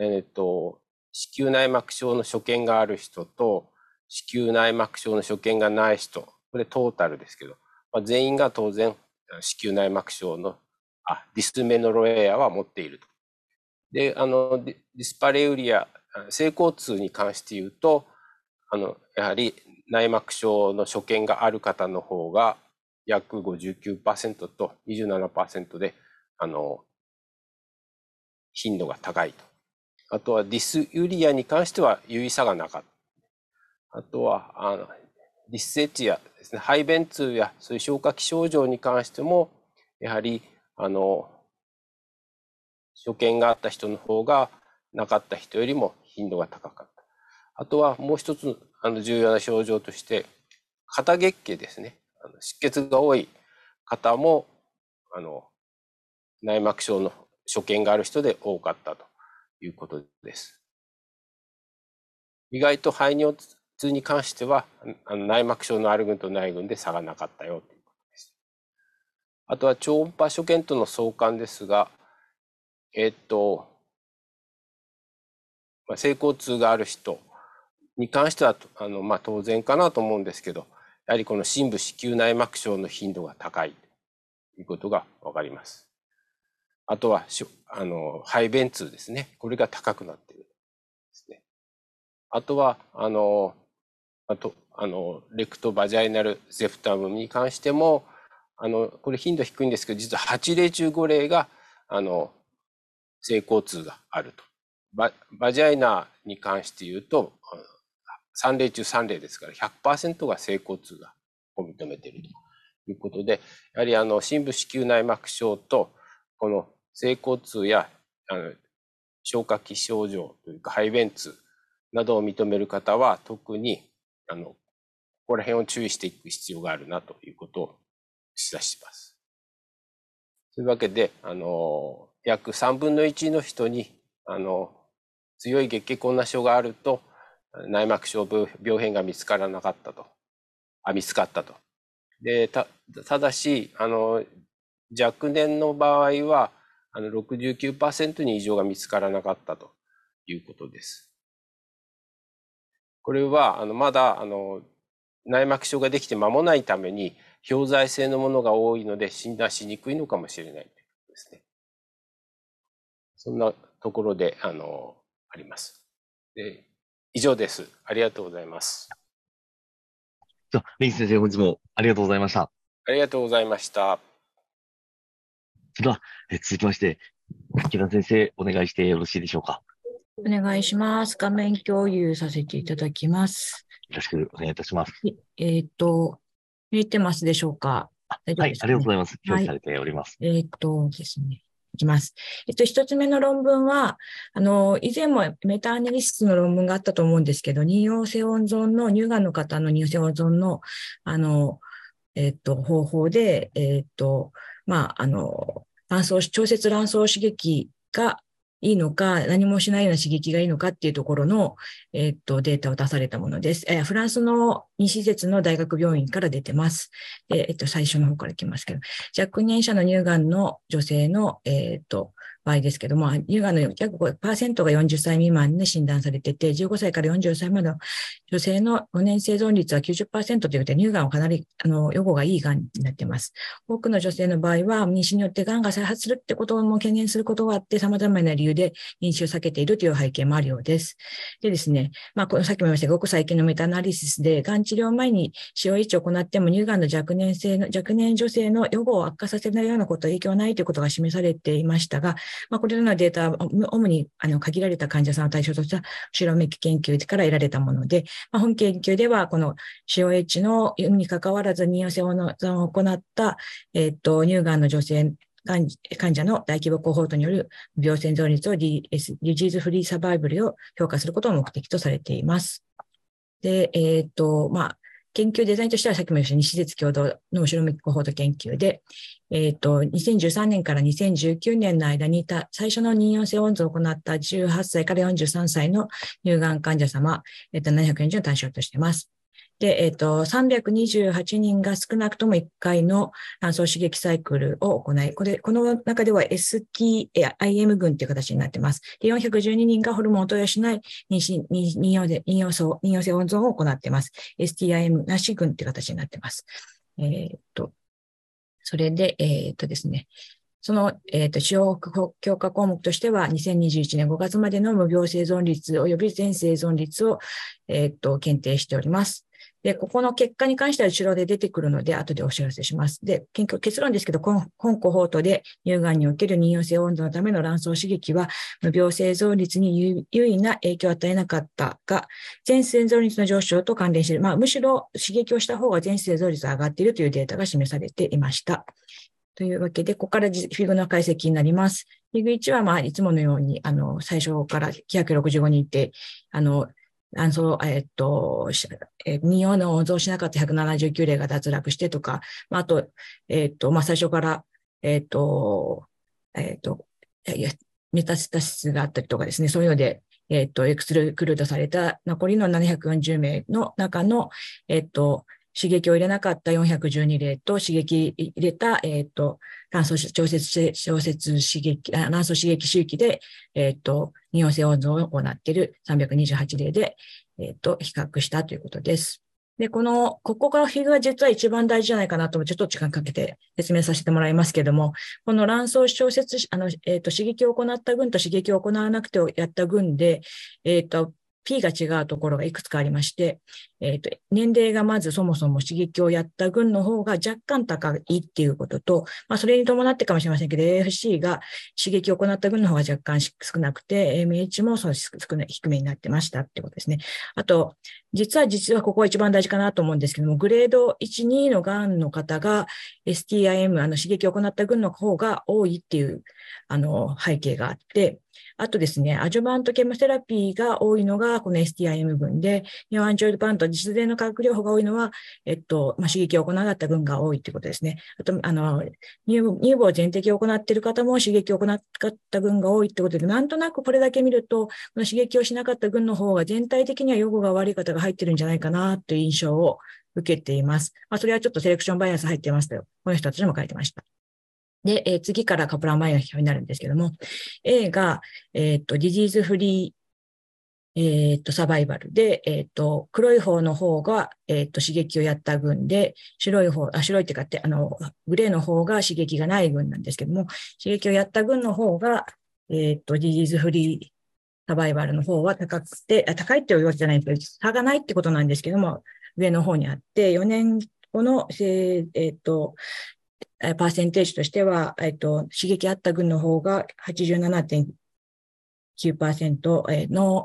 えー、と子宮内膜症の所見がある人と子宮内膜症の所見がない人、これトータルですけど、まあ、全員が当然子宮内膜症のあディスメノロエアは持っていると。で、あのディスパレウリア性交痛に関して言うと、あのやはり内膜症の所見がある方の方が約 ごじゅうきゅうパーセント と にじゅうななパーセント であの頻度が高いと。あとはディスユリアに関しては有意差がなかった。あとはあのディスセチやですね、排便痛やそういう消化器症状に関してもやはりあの所見があった人の方がなかった人よりも頻度が高かった。あとはもう一つあの重要な症状として過月経ですね、あの出血が多い方もあの内膜症の所見がある人で多かったということです。意外と排尿普通に関しては内膜症のある群とない群で差がなかったよということです。あとは超音波所見との相関ですが、えっと性交痛がある人に関してはあの、まあ、当然かなと思うんですけど、やはりこの深部子宮内膜症の頻度が高いということが分かります。あとはあの排便痛ですね、これが高くなっているですね。あとはあのあとあのレクトバジャイナルセプタムに関してもあのこれ頻度低いんですけど、実ははちれいちゅうごれいがあの性交痛があると。 バ, バジャイナに関して言うとさんれいちゅうさんれいですから ひゃくパーセント が性交痛が認めているということで、やはりあの深部子宮内膜症とこの性交痛やあの消化器症状というか排便痛などを認める方は特にあのここら辺を注意していく必要があるなということを示唆しています。というわけであの約さんぶんのいちの人にあの強い月経困難症があると内膜症病変が見つからなかったとあ見つかったと。で た, ただしあの若年の場合はあの ろくじゅうきゅうパーセント に異常が見つからなかったということです。これはあのまだあの内膜症ができて間もないために表在性のものが多いので診断しにくいのかもしれないですね。そんなところであのあります。で、以上です。ありがとうございます。根岸先生、本日もありがとうございました。ありがとうございました。それではえ続きまして池田先生、お願いしてよろしいでしょうか。お願いします。画面共有させていただきます。よろしくお願いいたします。えっと、見てますでしょうか？大丈夫ですかね？はい、ありがとうございます。共有されております。はい、えっとですね、いきます。えっと、一つ目の論文は、あの、以前もメタアナリシスの論文があったと思うんですけど、妊用性温存の、乳がんの方の妊用性温存の、あの、えっと、方法で、えっと、まあ、あの、卵巣、調節卵巣刺激が、いいのか、何もしないような刺激がいいのかっていうところの、えっと、データを出されたものです。えー、フランスのに施設の大学病院から出てます。えっと、最初の方からいきますけど、若年者の乳がんの女性の、えっと、場合ですけども、乳がんの約 ごパーセント がよんじゅっさい未満で診断されてて、じゅうごさいからよんじゅっさいまでの女性のごねん生存率は きゅうじゅっパーセント ということで、乳がんはかなりあの予後がいいがんになっています。多くの女性の場合は、妊娠によってがんが再発するってことも懸念することがあって、様々な理由で妊娠を避けているという背景もあるようです。でですね、まあ、このさっきも言いましたが、ごく最近のメタアナリシスで、がん治療前に使用医療を行っても、乳がんの若年性の、若年女性の予後を悪化させないようなことは影響ないということが示されていましたが、まあ、これらのデータは主にあの限られた患者さんを対象とした後ろ向き研究から得られたもので、まあ、本研究ではこの シーオーエイチ の有無に関わらず妊用性を行った、えっと、乳がんの女性患者の大規模コホートによる病生存率を ディーエス、ディジーズフリーサバイバルを評価することを目的とされています。で、えっと、まあ、研究デザインとしては、さっきも言いましたに施設共同の後ろ向きコホート研究で、えっと、にせんじゅうさんねんからにせんじゅうきゅうねんの間にた、最初の妊用性温存を行ったじゅうはっさいからよんじゅうさんさいの乳がん患者様、えっと、ななひゃくよんじゅうにんを対象としています。で、えっと、さんびゃくにじゅうはちにんが少なくともいっかいの卵巣刺激サイクルを行い、これ、この中では エスティム 群という形になっています。で、よんひゃくじゅうににんがホルモンを投与しない妊娠、妊用で、妊用性、妊用性温存を行っています。エスティム なし群という形になっています。えー、っと、それで、えー、っとですね。その、えっと、使用強化項目としては、にせんにじゅういちねんごがつまでの無病生存率及び全生存率を、えっと、検定しております。で、ここの結果に関しては後ろで出てくるので、後でお知らせします。で、研究結論ですけど、本コホートで乳がんにおける妊用性温存のための卵巣刺激は、無病生存率に優位な影響を与えなかったが、全生存率の上昇と関連している。まあ、むしろ刺激をした方が全生存率が上がっているというデータが示されていました。というわけで、ここからフィグの解析になります。フィグいちは、まあ、いつものように、あの、最初からきゅうひゃくろくじゅうごにんいて、あの、卵巣、えっと、妊用の温存しなかったひゃくななじゅうきゅうれいが脱落してとか、あと、えっと、まあ、最初から、えっと、えっと、メタスタシスがあったりとかですね、そういうので、えっと、エクスクルードされた残りのななひゃくよんじゅうめいの中の、えっと、刺激を入れなかったよんひゃくじゅうにれいと、刺激入れた、えっと、卵巣調節、調節刺激、卵巣刺激周期で、えっと、妊用性温存を行っているさんびゃくにじゅうはちれいで、えっと、比較したということです。で、この、ここからフィグは実は一番大事じゃないかなと、ちょっと時間かけて説明させてもらいますけれども、この卵巣調節、あの、えっと、刺激を行った群と刺激を行わなくてやった群で、えっと、P が違うところがいくつかありまして、えーと、年齢がまずそもそも刺激をやった群の方が若干高いっていうことと、まあ、それに伴ってかもしれませんけど、エーエフシー が刺激を行った群の方が若干少なくて、エーエムエイチ もその少ない低めになってましたってことですね。あと、実は実はここが一番大事かなと思うんですけども、グレードいち、にのがんの方が エスティム、あの刺激を行った群の方が多いっていうあの背景があって、あとですね、アジュバントケモセラピーが多いのが、この エスティム 群で、ネオアンジョルバント、実例の化学療法が多いのは、えっと、まあ、刺激を行なかった群が多いということですね。あと、あの、乳房全摘を行っている方も刺激を行なかった群が多いということで、なんとなくこれだけ見ると、この刺激をしなかった群の方が全体的には予後が悪い方が入ってるんじゃないかなという印象を受けています。まあ、それはちょっとセレクションバイアス入ってましたよ。この人たちも書いてました。で、えー、次からカプランマイの表になるんですけども、A が、えっと、ディジーズフリー、えっと、サバイバルで、えっと、黒い方の方が、えっと、刺激をやった群で、白い方、あ、白いってかって、あの、グレーの方が刺激がない群なんですけども、刺激をやった群の方が、えっと、ディジーズフリーサバイバルの方は高くて、あ、高いって言うわけじゃないんですけど、差がないってことなんですけども、上の方にあって、よねんごの、えっと、パーセンテージとしては、えっと、刺激あった群の方が はちじゅうななてんきゅうパーセント の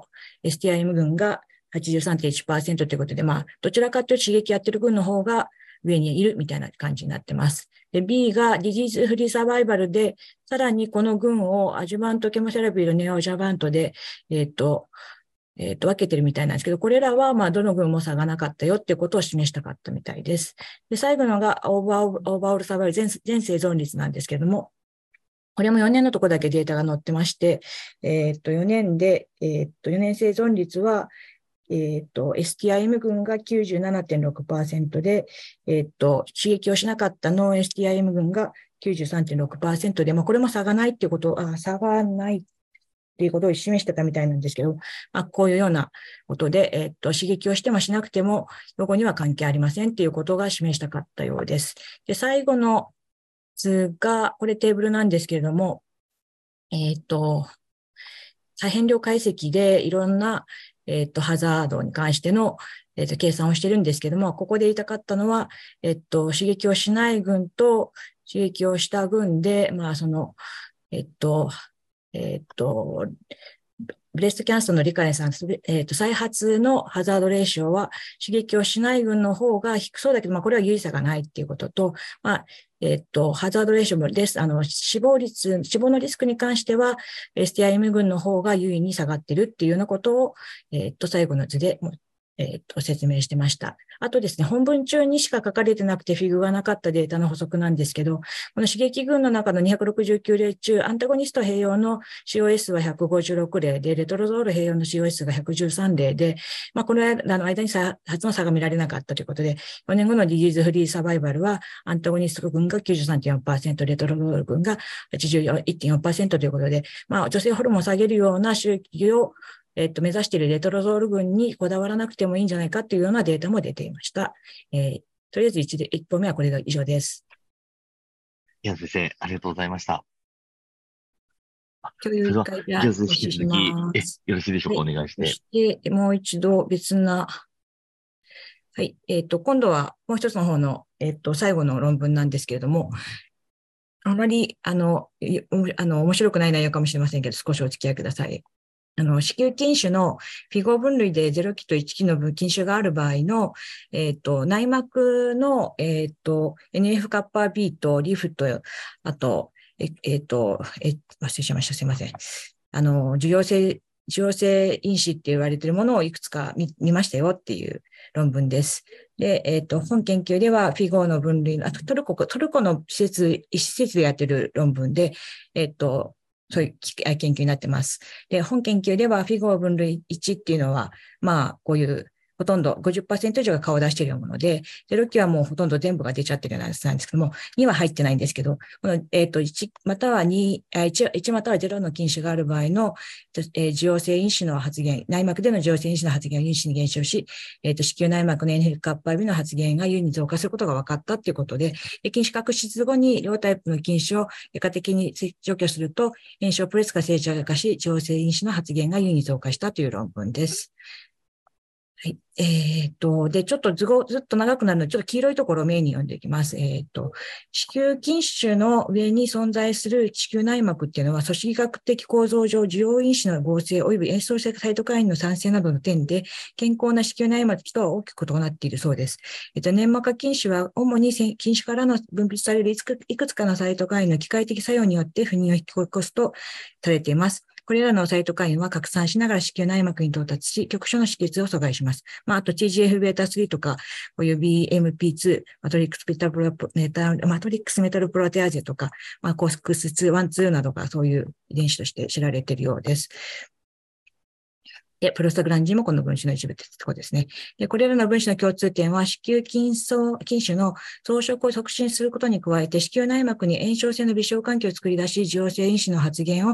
エスティム 群が はちじゅうさんてんいちパーセント ということで、まあ、どちらかというと刺激やってる群の方が上にいるみたいな感じになってます。で、B がディジーズフリーサバイバルで、さらにこの群をアジュバントケモセラピーのネオジャバントで、えっと、えっと、分けてるみたいなんですけど、これらは、まあ、どの群も差がなかったよってことを示したかったみたいです。で、最後のが、オーバーオールサバイバル全生存率なんですけども、これもよねんのところだけデータが載ってまして、えー、っとよねんで、えー、っとよねん生存率は、えー、っと エスティーアイエム 群が きゅうじゅうななてんろくパーセント で、えー、っと刺激をしなかったノン エスティーアイエム 群が きゅうじゅうさんてんろくパーセント で、まあ、これも差がないっていうことあ差がないっていうことを示してたみたいなんですけど、まあ、こういうようなことで、えー、っと刺激をしてもしなくてもロゴには関係ありませんっていうことが示したかったようです。で、最後の図がこれテーブルなんですけれども、えー、っと多変量解析でいろんなえっと、ハザードに関しての、えっと、計算をしてるんですけども、ここで言いたかったのは、えっと、刺激をしない群と刺激をした群で、まあ、その、えっと、えっと、ブレストキャンサーのリカレンス、えっと、再発のハザードレーシオは刺激をしない群の方が低そうだけど、まあ、これは有意差がないっていうことと、まあ、えっと、ハザードレーシオもです。あの、死亡率、死亡のリスクに関しては、エスティーアイエム 群の方が優位に下がってるっていうようなことを、えっと、最後の図で、えっと、説明してました。あとですね、本文中にしか書かれてなくて、フィグがなかったデータの補足なんですけど、この刺激群の中のにひゃくろくじゅうきゅう例中、アンタゴニスト併用の シーオーエス はひゃくごじゅうろく例で、レトロゾール併用の シーオーエス がひゃくじゅうさん例で、まあ、この間の間に再発の差が見られなかったということで、よねんごのディジーズフリーサバイバルは、アンタゴニスト群が きゅうじゅうさんてんよんパーセント、レトロゾール群が はちじゅういってんよんパーセント ということで、まあ、女性ホルモンを下げるような刺激をえっと、目指しているレトロゾール群にこだわらなくてもいいんじゃないかというようなデータも出ていました。えー、とりあえず 1, で1本目はこれが以上です。いや、先生、ありがとうございました。共有一回で引き続き、よろしいでしょうか、はい、お願いして。そして、もう一度別な、はい、えっと、今度はもう一つの方の、えっと、最後の論文なんですけれども、あまり、あの、あの面白くない内容かもしれませんけど、少しお付き合いください。あの、子宮筋腫のフィゴ分類でゼロ期といち期の筋腫がある場合の、えっと、内膜の、えっと、エヌエフ カッパー B とリフと、あと、えっ、えっと、え、忘れちゃいました。すいません。あの、受容性、受容性因子って言われているものをいくつか 見, 見ましたよっていう論文です。で、えっ、ー、と、本研究では、フィゴの分類の、あとトルコ、トルコの施設、一施設でやっている論文で、えっ、ー、と、そういう研究になってます。で、本研究では、フィゴ分類いちっていうのは、まあ、こういう、ほとんど ごじゅっパーセント 以上が顔を出しているもので、ゼロ期はもうほとんど全部が出ちゃってるようなやつなんですけども、には入ってないんですけど、この、えっと、いちまたはに、いち、いちまたはゼロの菌種がある場合の、えー、受容性因子の発現、内膜での受容性因子の発現を因子に減少し、えっと、子宮内膜の エヌエフ カッパ B の発現が優に増加することが分かったということで、菌種隔出後に両タイプの菌種を結果的に除去すると、炎症プレスが正常化し、受容性因子の発現が優に増加したという論文です。はい。えっと、で、ちょっと図がずっと長くなるので、ちょっと黄色いところをメインに読んでいきます。えっと、子宮筋腫の上に存在する子宮内膜っていうのは、組織学的構造上、受容因子の合成及び炎症性サイトカインの産生などの点で、健康な子宮内膜とは大きく異なっているそうです。えっと、粘膜下筋腫は、主に筋腫からの分泌されるいくつかのサイトカインの機械的作用によって不妊を引き起こすとされています。これらのサイトカインは拡散しながら子宮内膜に到達し、局所の止血を阻害します。まあ、あと ティージーエフベータスリー とか、こういう ビーエムピーツー、マトリックスメタルプロテアーゼとか、まあ、コックスツーじゅういちになどがそういう遺伝子として知られているようです。で、プロスタグランジンもこの分子の一部ってとこですね。で、これらの分子の共通点は、子宮筋層、筋腫の増殖を促進することに加えて、子宮内膜に炎症性の微小環境を作り出し、受容性因子の発現を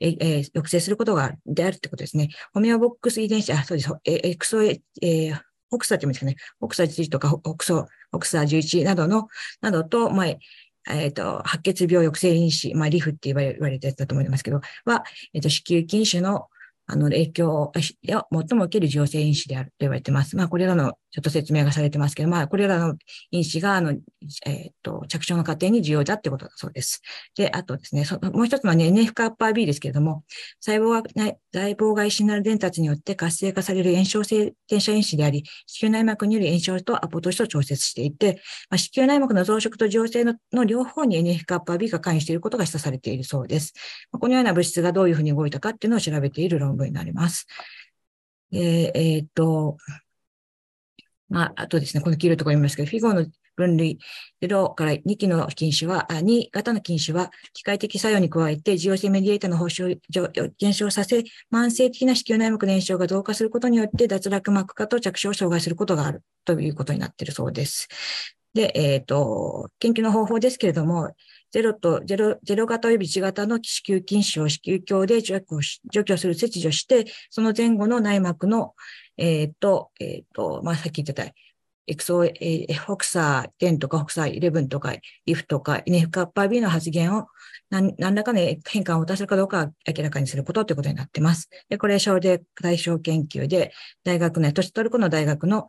え、えー、抑制することが、であるってことですね。ホメオボックス遺伝子、あ、そうです。エクソエ、えー、ホクサって言うんですかね。ホクサじゅういちとか、ホクソ、ホクサじゅういちなどの、などと、まあ、えっと、白血病抑制因子、まあ、リフって言われたやつだと思いますけど、は、えっと、子宮筋腫のあの、影響を最も受ける受容性因子であると言われています。まあ、これらの、ちょっと説明がされてますけど、まあ、これらの因子が、あの、えっと、着床の過程に重要だってことだそうです。で、あとですね、そのもう一つのね、エヌエフ カッパー B ですけれども、細胞がない、細胞外シナル伝達によって活性化される炎症性転写因子であり、子宮内膜による炎症とアポトシと調節していて、まあ、子宮内膜の増殖と受容性 の, の両方に エヌエフ カッパー B が関与していることが示唆されているそうです。まあ、このような物質がどういうふうに動いたかっていうのを調べている論文になります。えー、えー、っと、まあ、あとですね、この黄色いところにいますけど、フィゴの分類。ろうからにきの菌種は、に型の菌種は、機械的作用に加えて、受容性メディエーターの報酬を減少させ、慢性的な子宮内膜の炎症が増加することによって、脱落膜化と着床を障害することがあるということになっているそうです。で、えっと、研究の方法ですけれども、ゼロとゼロ、ゼロ型及びいち型の子宮筋腫を子宮鏡で除去する切除して、その前後の内膜の、えっと、えっと、まあ、さっき言ってた、エフオクサじゅう とか エフオクサじゅういち とか アイエフ とか エヌエフカッパビー の発現を何らかの変換を出せるかどうかを明らかにすることということになっています。で、これ、小で対象研究で、大学の、都市トルコの大学の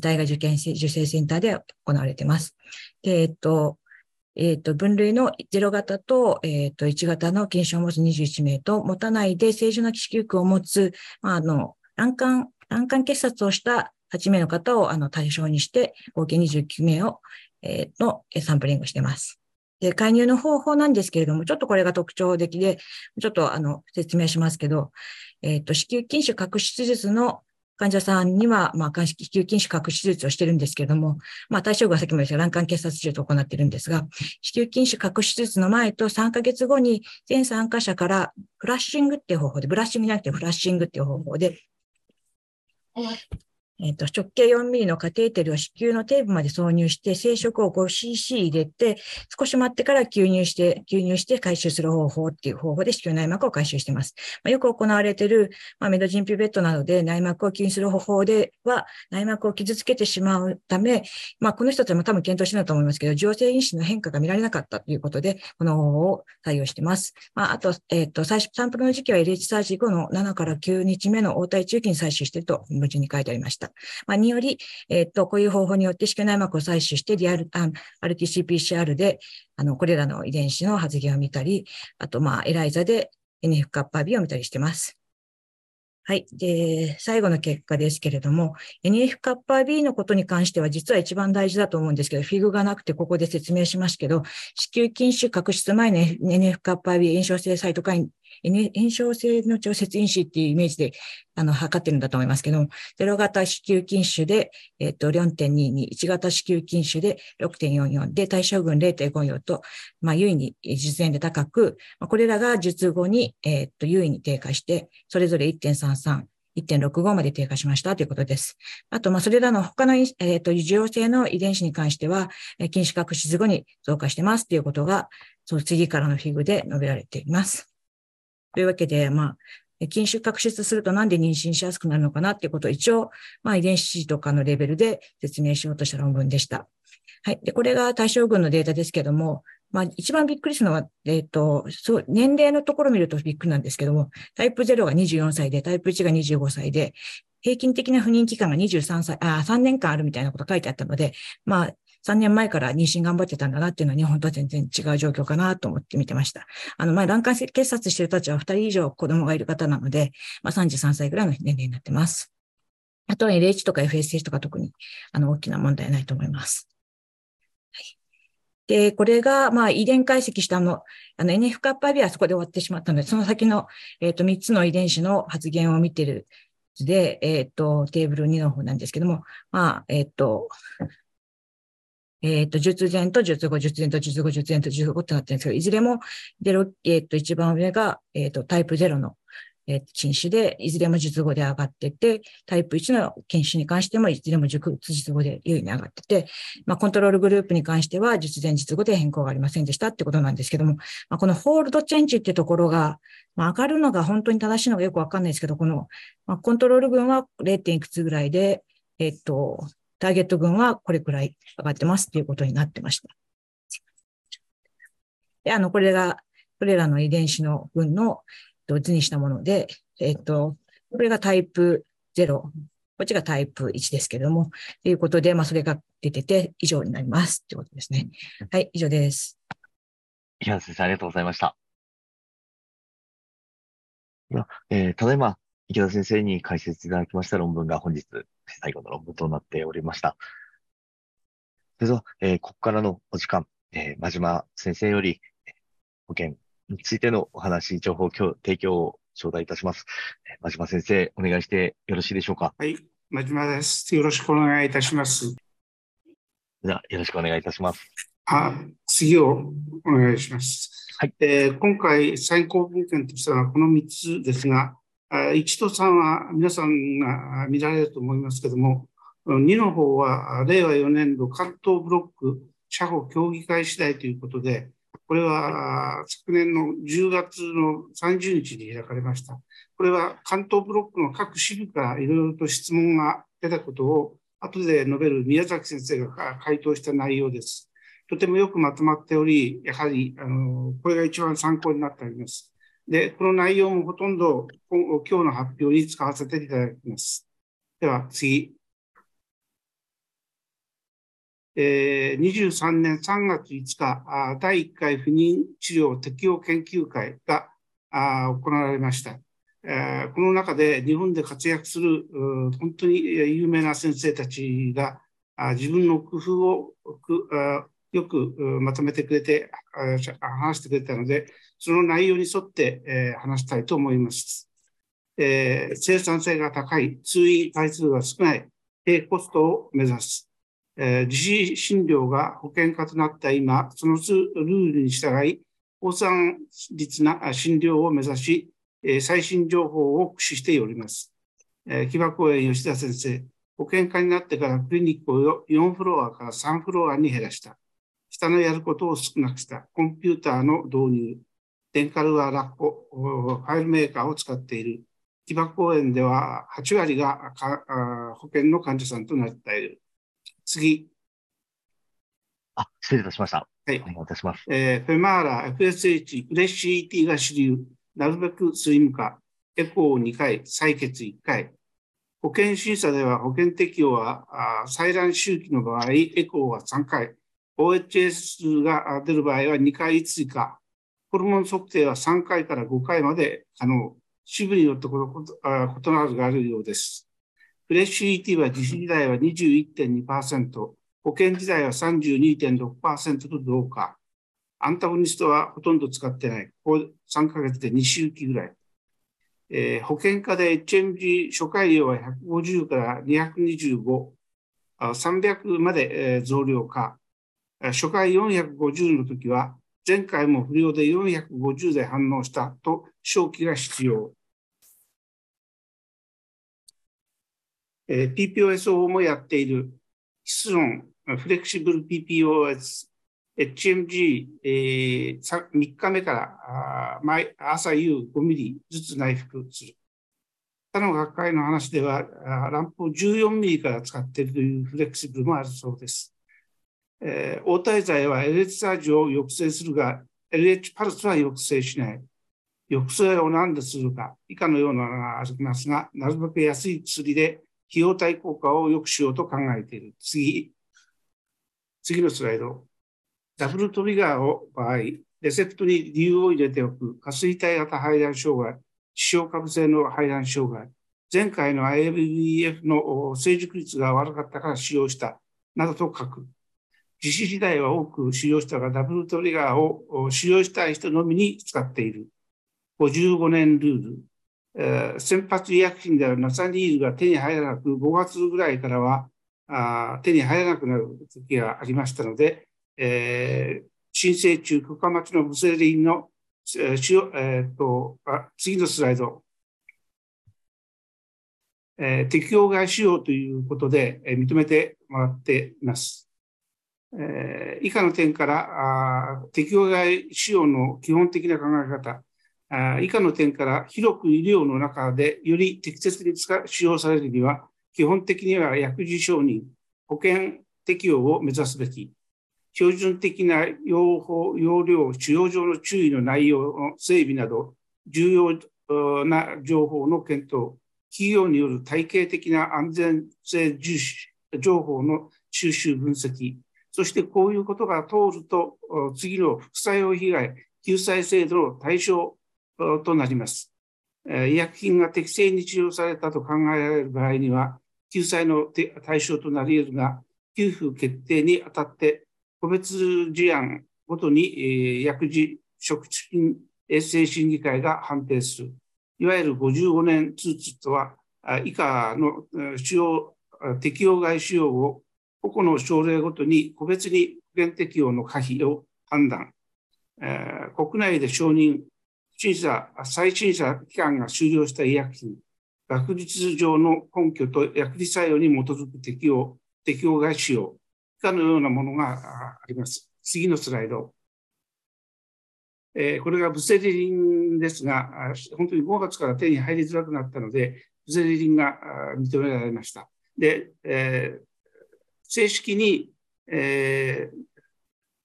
大学受験生、受精センターで行われています。で、えっと、えっと、分類のゼロ型と、えっと、いち型の菌種を持つにじゅういちめいと、持たないで正常な子宮区を持つ、あの、卵管、卵管結紮をしたはちめいの方をあの対象にして、合計にじゅうきゅうめいを、えー、のサンプリングしています。で、介入の方法なんですけれども、ちょっとこれが特徴的で、ちょっとあの説明しますけど、えっと、子宮筋腫角質手術の患者さんには、まあ、子宮筋腫角質手術をしてるんですけれども、まあ、対象がさっきも言った卵管結紮手術を行っているんですが、子宮筋腫角質手術の前とさんかげつごに、全参加者からフラッシングっていう方法で、ブラッシングじゃなくてフラッシングっていう方法で、えっと、直径よんミリのカテーテルを子宮の底部まで挿入して、生殖を ごシーシー 入れて、少し待ってから吸入して、吸入して回収する方法っていう方法で子宮内膜を回収しています。まあ、よく行われている、まあ、メドジンピペットなどで内膜を吸引する方法では、内膜を傷つけてしまうため、まあ、この人たちも多分検討してると思いますけど、受容性因子の変化が見られなかったということで、この方法を採用しています。まあ、あと、えっと、最初、サンプルの時期は エルエイチ サージ後のななからきゅうにちめの応対中期に採取していると、文字に書いてありました。まあ、により、えっと、こういう方法によって子宮内膜を採取してリアル、アールティーシーピーシーアール で、あの、これらの遺伝子の発現を見たり、あと、まあ、エライザで エヌエフカッパビー を見たりしてます。はい。で、最後の結果ですけれども、エヌエフカッパビー のことに関しては、実は一番大事だと思うんですけど、フィグがなくてここで説明しますけど、子宮筋腫角質前の エヌエフカッパビー 炎症性サイトカイン、炎症性の調節因子っていうイメージで、あの、測ってるんだと思いますけども、ゼロ型子宮筋腫で、えっと、よんてんにに、いち型子宮筋腫で ろくてんよんよん で、対象群 れいてんごよん と、まあ、優位に実演で高く、これらが術後に、えっと、優位に低下して、それぞれ いってんさんさん、いってんろくご まで低下しましたということです。あと、まあ、それらの他の、えー、と受容性の遺伝子に関しては、筋腫角質後に増加してますということが、その次からのフィグで述べられています。というわけで、まあ、筋腫角質するとなんで妊娠しやすくなるのかなっていうことを一応、まあ、遺伝子とかのレベルで説明しようとした論文でした。はい。で、これが対象群のデータですけども、まあ、一番びっくりするのは、えっと、そう、年齢のところを見るとびっくりなんですけども、タイプゼロがにじゅうよんさいで、タイプいちがにじゅうごさいで、平均的な不妊期間がにじゅうさんさい、あ、さんねんかんあるみたいなこと書いてあったので、まあ、さんねんまえから妊娠頑張ってたんだなっていうのは日本とは全然違う状況かなと思って見てました。あの、まあ、卵管結紮してる人たちはふたりいじょう子供がいる方なので、まあ、さんじゅうさんさいぐらいの年齢になってます。あと エルエイチ とか エフエスエイチ とか特に、あの、大きな問題はないと思います。はい。で、これが、まあ、遺伝解析したあの、あの エヌエフカッパビー はそこで終わってしまったので、その先の、えっと、みっつの遺伝子の発現を見てるで、えっと、テーブルにの方なんですけども、まあ、えっと、えっと、術前と術後、術前と術後、術前と術後ってなってるんですけど、いずれも、ゼロ、えっと、一番上が、えっと、タイプゼロの、えっと、菌種で、いずれも術後で上がってて、タイプいちの菌種に関しても、いずれも術後で優位に上がってて、まあ、コントロールグループに関しては、術前、術後で変更がありませんでしたってことなんですけども、まあ、このホールドチェンジってところが、まあ、上がるのが本当に正しいのがよくわかんないですけど、この、まあ、コントロール群は れい. いくつぐらいで、えっと、ターゲット群はこれくらい上がってますということになってました。で、あの、これが、これらの遺伝子の群の図にしたもので、えっと、これがタイプゼロ、こっちがタイプいちですけれども、ということで、まあ、それが出てて以上になりますということですね。はい、以上です。平野先生、ありがとうございました。えー、ただいま、池田先生に解説いただきました論文が本日最後の論文となっておりました。それでは、えー、ここからのお時間、えー、馬島先生より保険についてのお話、情報提供を頂戴いたします。えー、馬島先生、お願いしてよろしいでしょうか。はい、馬島です。よろしくお願いいたします。ではよろしくお願いいたします。あ、次をお願いします。はい、えー、今回参考文献としたのはこのみっつですが、いちとさんは皆さんが見られると思いますけれども、にの方はれいわよねん度関東ブロック社保協議会次第ということで、これは昨年のじゅうがつのさんじゅうにちに開かれました。これは関東ブロックの各支部からいろいろと質問が出たことを後で述べる宮崎先生が回答した内容です。とてもよくまとまっており、やはりあのこれが一番参考になっております。で、この内容もほとんど今日の発表に使わせていただきます。では次。えー、にじゅうさんねんさんがついつか、だいいっかい不妊治療適用研究会が行われました。この中で日本で活躍する本当に有名な先生たちが自分の工夫をよくまとめてくれて話してくれたので、その内容に沿って話したいと思います。生産性が高い、通院回数が少ない、低コストを目指す。自費診療が保険化となった今、そのルールに従い、高産率な診療を目指し、最新情報を駆使しております。木場公園吉田先生、保険化になってからクリニックをよんフロアからさんフロアに減らした。下のやることを少なくした。コンピューターの導入。デンカルはラッコ、ファイルメーカーを使っている。木場公園でははちわりが保険の患者さんとなっている。次。あ、失礼いたしました。はい。お願いいたします。えー、フェマーラ、エフエスエイチ、フレッシュ イーティー が主流。なるべくスリム化。エコーにかい、採血いっかい。保険審査では保険適用は、採卵周期の場合、エコーはさんかい。オーエイチエス が出る場合はにかい追加。ホルモン測定はさんかいからごかいまで可能。支部によって異なるがあるようです。フレッシュ イーティー は自費時代は にじゅういってんにパーセント、保険時代は さんじゅうにてんろくパーセント と増加。アンタゴニストはほとんど使ってない。ここさんかげつでにしゅうきぐらい。えー、保険化で エイチエムジー 初回量はひゃくごじゅうからにひゃくにじゅうご、さんびゃくまで増量化。初回よんひゃくごじゅうの時は、前回も不良でよんひゃくごじゅうで反応したと承記が必要。ピーピーオーエス 法もやっている、質問、フレキシブル ピーピーオーエス、エイチエムジー、えー、みっかめから毎朝夕ごミリずつ内服する。他の学会の話では、卵胞じゅうよんミリから使っているというフレキシブルもあるそうです。えー、応対剤は エルエイチ サージを抑制するが、エルエイチ パルスは抑制しない。抑制を何でするか、以下のようなのがありますが、なるべく安い薬で、費用対効果を良くしようと考えている。次。次のスライド。ダブルトリガーを場合、レセプトに理由を入れておく、下垂体型排卵障害、視床下部性の排卵障害、前回の アイブイエフ の成熟率が悪かったから使用した、などと書く。実施時代は多く使用したが、ダブルトリガーを使用したい人のみに使っている。ごじゅうごねんルール。えー、先発医薬品であるナサニールが手に入らなく、ごがつぐらいからはあ手に入らなくなる時がありましたので、えー、申請中、許可待ちのブセリンの、えーえー、とあ次のスライド、えー、適用外使用ということで、えー、認めてもらっています。えー、以下の点からあ適用外使用の基本的な考え方、以下の点から広く医療の中でより適切に使用されるには、基本的には薬事承認、保険適用を目指すべき、標準的な用法、用量、使用上の注意の内容の整備など、重要な情報の検討、企業による体系的な安全性重視、情報の収集分析、そしてこういうことが通ると、次の副作用被害、救済制度の対象、となります。医薬品が適正に治療されたと考えられる場合には、救済の対象となり得るが、給付決定にあたって、個別事案ごとに薬事食品衛生審議会が判定する。いわゆるごじゅうごねん通知とは、以下の使用適用外使用を個々の症例ごとに個別に保険適用の可否を判断、えー、国内で承認、審査、再審査期間が終了した医薬品、学術上の根拠と薬理作用に基づく適用、適用外使用、以下のようなものがあります。次のスライド。えー、これがブセリリンですが、本当にごがつから手に入りづらくなったので、ブセリリンが認められました。で、えー、正式に、え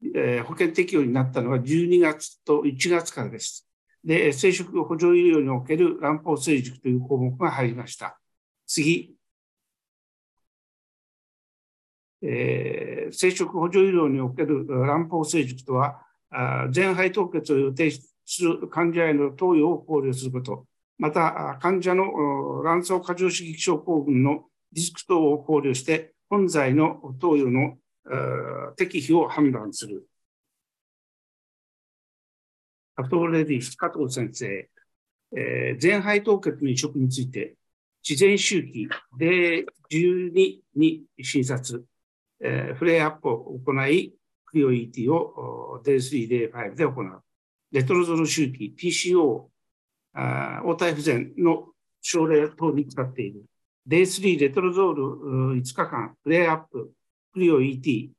ーえー、保険適用になったのはじゅうにがつといちがつからです。で、生殖補助医療における卵胞成熟という項目が入りました。次、えー、生殖補助医療における卵胞成熟とは、全肺凍結を予定する患者への投与を考慮すること、また患者の卵巣過剰刺激症候群のリスク等を考慮して、本剤の投与の適否を判断する。加藤レディス、加藤先生、えー、全肺凍結の移植について、自然周期ゼロいちにに診察、えー、フレイアップを行い、クリオ イーティー を デイスリー、デイファイブ で行う。レトロゾル周期、ピーシーオー、応体不全の症例等に使っている。デイスリー レトロゾールいつかかん、フレイアップ、クリオ イーティー、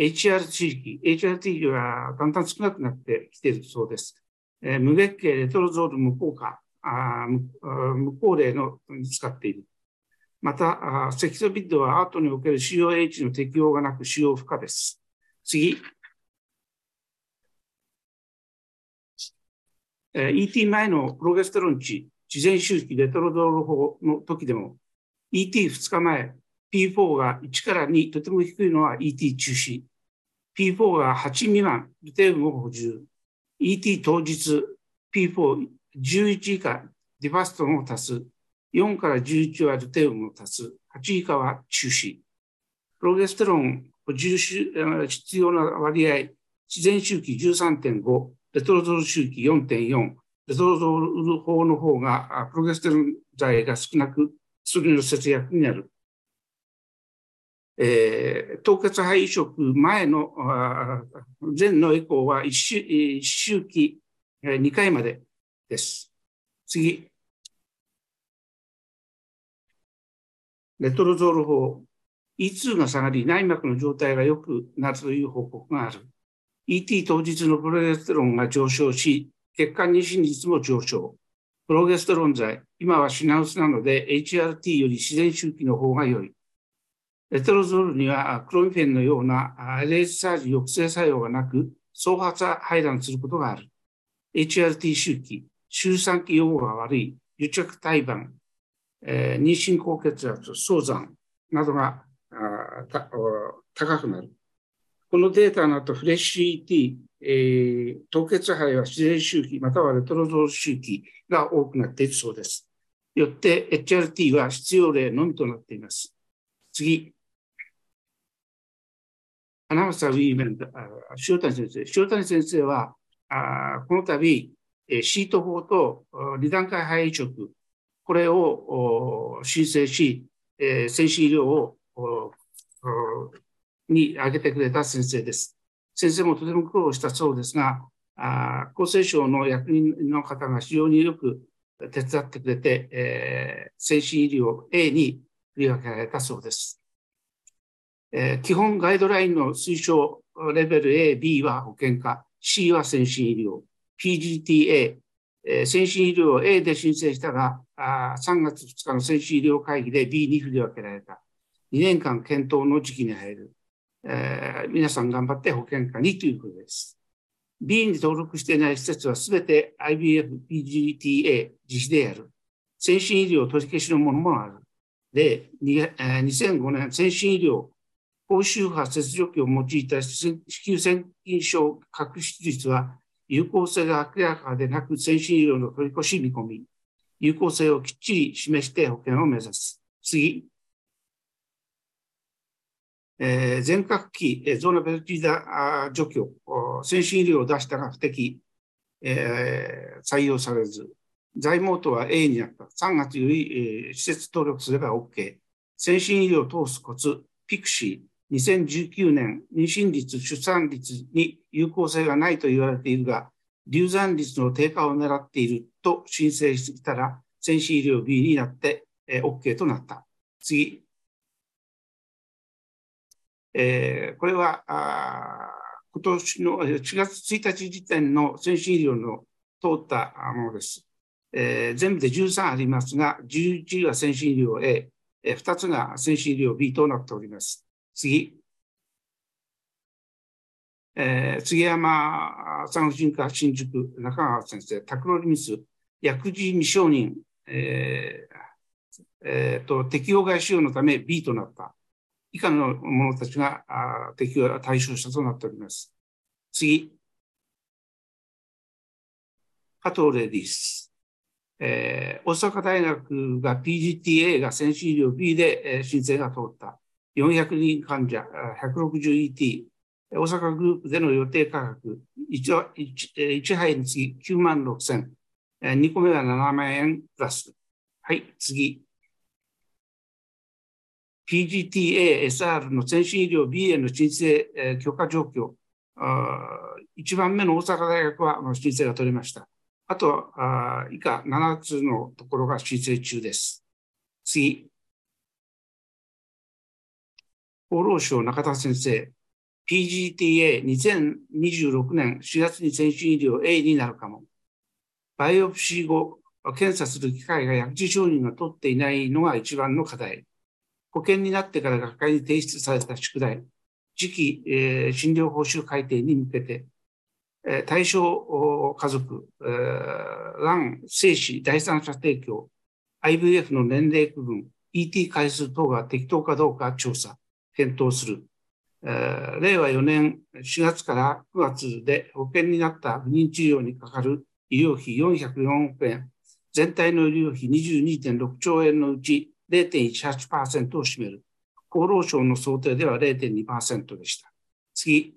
エイチアール 周期、エイチアールティー がだんだん少なくなってきているそうです。えー、無月経レトロゾール無効化、無効例のに使っている。また、セキソビッドはアートにおける シーオーエイチ の適用がなく使用不可です。次、えー、イーティー 前のプロゲステロン値、事前周期レトロゾール法の時でも、イーティーふつかまえ、ピーフォー がいちからに、とても低いのは イーティー 中止、ピーフォー がはち未満、ルテウムを補充、イーティー 当日、ピーフォーじゅういち 以下、ディファストンを足す、よんからじゅういちはルテウムを足す、はち以下は中止。プロゲステロン補充必要な割合、自然周期 じゅうさんてんご、レトロゾール周期 よんてんよん、レトロゾール法の方が、プロゲステロン剤が少なく、薬の節約になる。えー、凍結肺移植前の、前のエコーはいっしゅうきにかいまでです。次。レトロゾール法。イーツー が下がり、内膜の状態が良くなるという報告がある。イーティー 当日のプロゲステロンが上昇し、血管妊娠率も上昇。プロゲステロン剤、今は品薄なので、エイチアールティー より自然周期の方が良い。レトロゾールにはクロミフェンのような エルエイチ サージ抑制作用がなく、早発排卵することがある。エイチアールティー 周期、周産期予防が悪い、癒着胎盤、えー、妊娠高血圧、早産などがた高くなる。このデータの後、フレッシュ イーティー、えー、凍結肺は自然周期またはレトロゾール周期が多くなっているそうです。よって エイチアールティー は必要例のみとなっています。次。花房ウィーメン、塩谷先生。塩谷先生は、あこの度、シート法とに段階肺移植、これを申請し、えー、先進医療をに挙げてくれた先生です。先生もとても苦労したそうですが、あ厚生省の役員の方が非常によく手伝ってくれて、えー、先進医療 エー に振り分けられたそうです。えー、基本ガイドラインの推奨レベル エー、ビー は保険化、シー は先進医療、ピージーティーエー、えー、先進医療 エー で申請したが、あさんがつふつかの先進医療会議で ビー に振り分けられた。にねんかん検討の時期に入る。えー、皆さん頑張って保険化にということです。ビー に登録していない施設はすべて アイブイエフ、ピージーティーエー、自費でやる。先進医療取り消しのものもある。で、にせんごねん、先進医療、高周波切除器を用いた子宮腺筋症確執率は有効性が明らかでなく先進医療の取り越し見込み、有効性をきっちり示して保険を目指す。次。えー、全角期、ゾーナベルティダ除去、先進医療を出したが不適、えー、採用されず、在毛とは エー になった。さんがつより、えー、施設登録すれば OK。先進医療を通すコツ、ピクシー、にせんじゅうきゅうねん、妊娠率、出産率に有効性がないと言われているが、流産率の低下を狙っていると申請したら、先進医療 B になって、えー、OK となった。次。えー、これは、あ今年のしがつついたち時点の先進医療の通ったものです。えー、全部でじゅうさんありますが、じゅういちが先進医療 A、えー、ふたつが先進医療 B となっております。次。えー、杉山産婦人科新宿中川先生、タクロリミス、薬事未承認、えーえー、と適用外使用のため B となった。以下の者たちが適用対象者となっております。次。加藤レディス。えー、大阪大学が ピージーティーエー が先進医療 B で、えー、申請が通った。よんひゃくにん患者、ひゃくろくじゅうイーティー、大阪グループでの予定価格、いちはいにつききゅうまんろくせん、にこめはななまんえんプラス。はい、次。ピージーティーエーエスアール の先進医療 B への申請、えー、許可状況。いちばんめの大阪大学は申請が取れました。あとはあ以下ななつのところが申請中です。次。厚労省中田先生、ピージーティーエーにせんにじゅうろくねんしがつに先進医療 A になるかも。バイオプシー後、検査する機会が薬事承認が取っていないのが一番の課題。保険になってから学会に提出された宿題。次期、えー、診療報酬改定に向けて、えー、対象家族、えー、卵、精子、第三者提供、アイブイエフ の年齢区分、イーティー 回数等が適当かどうか調査。検討する。令和よねんしがつからくがつで保険になった不妊治療にかかる医療費よんひゃくよんおくえん、全体の医療費 にじゅうにてんろくちょうえんのうち れいてんいちはちパーセント を占める。厚労省の想定では れいてんにパーセント でした。次、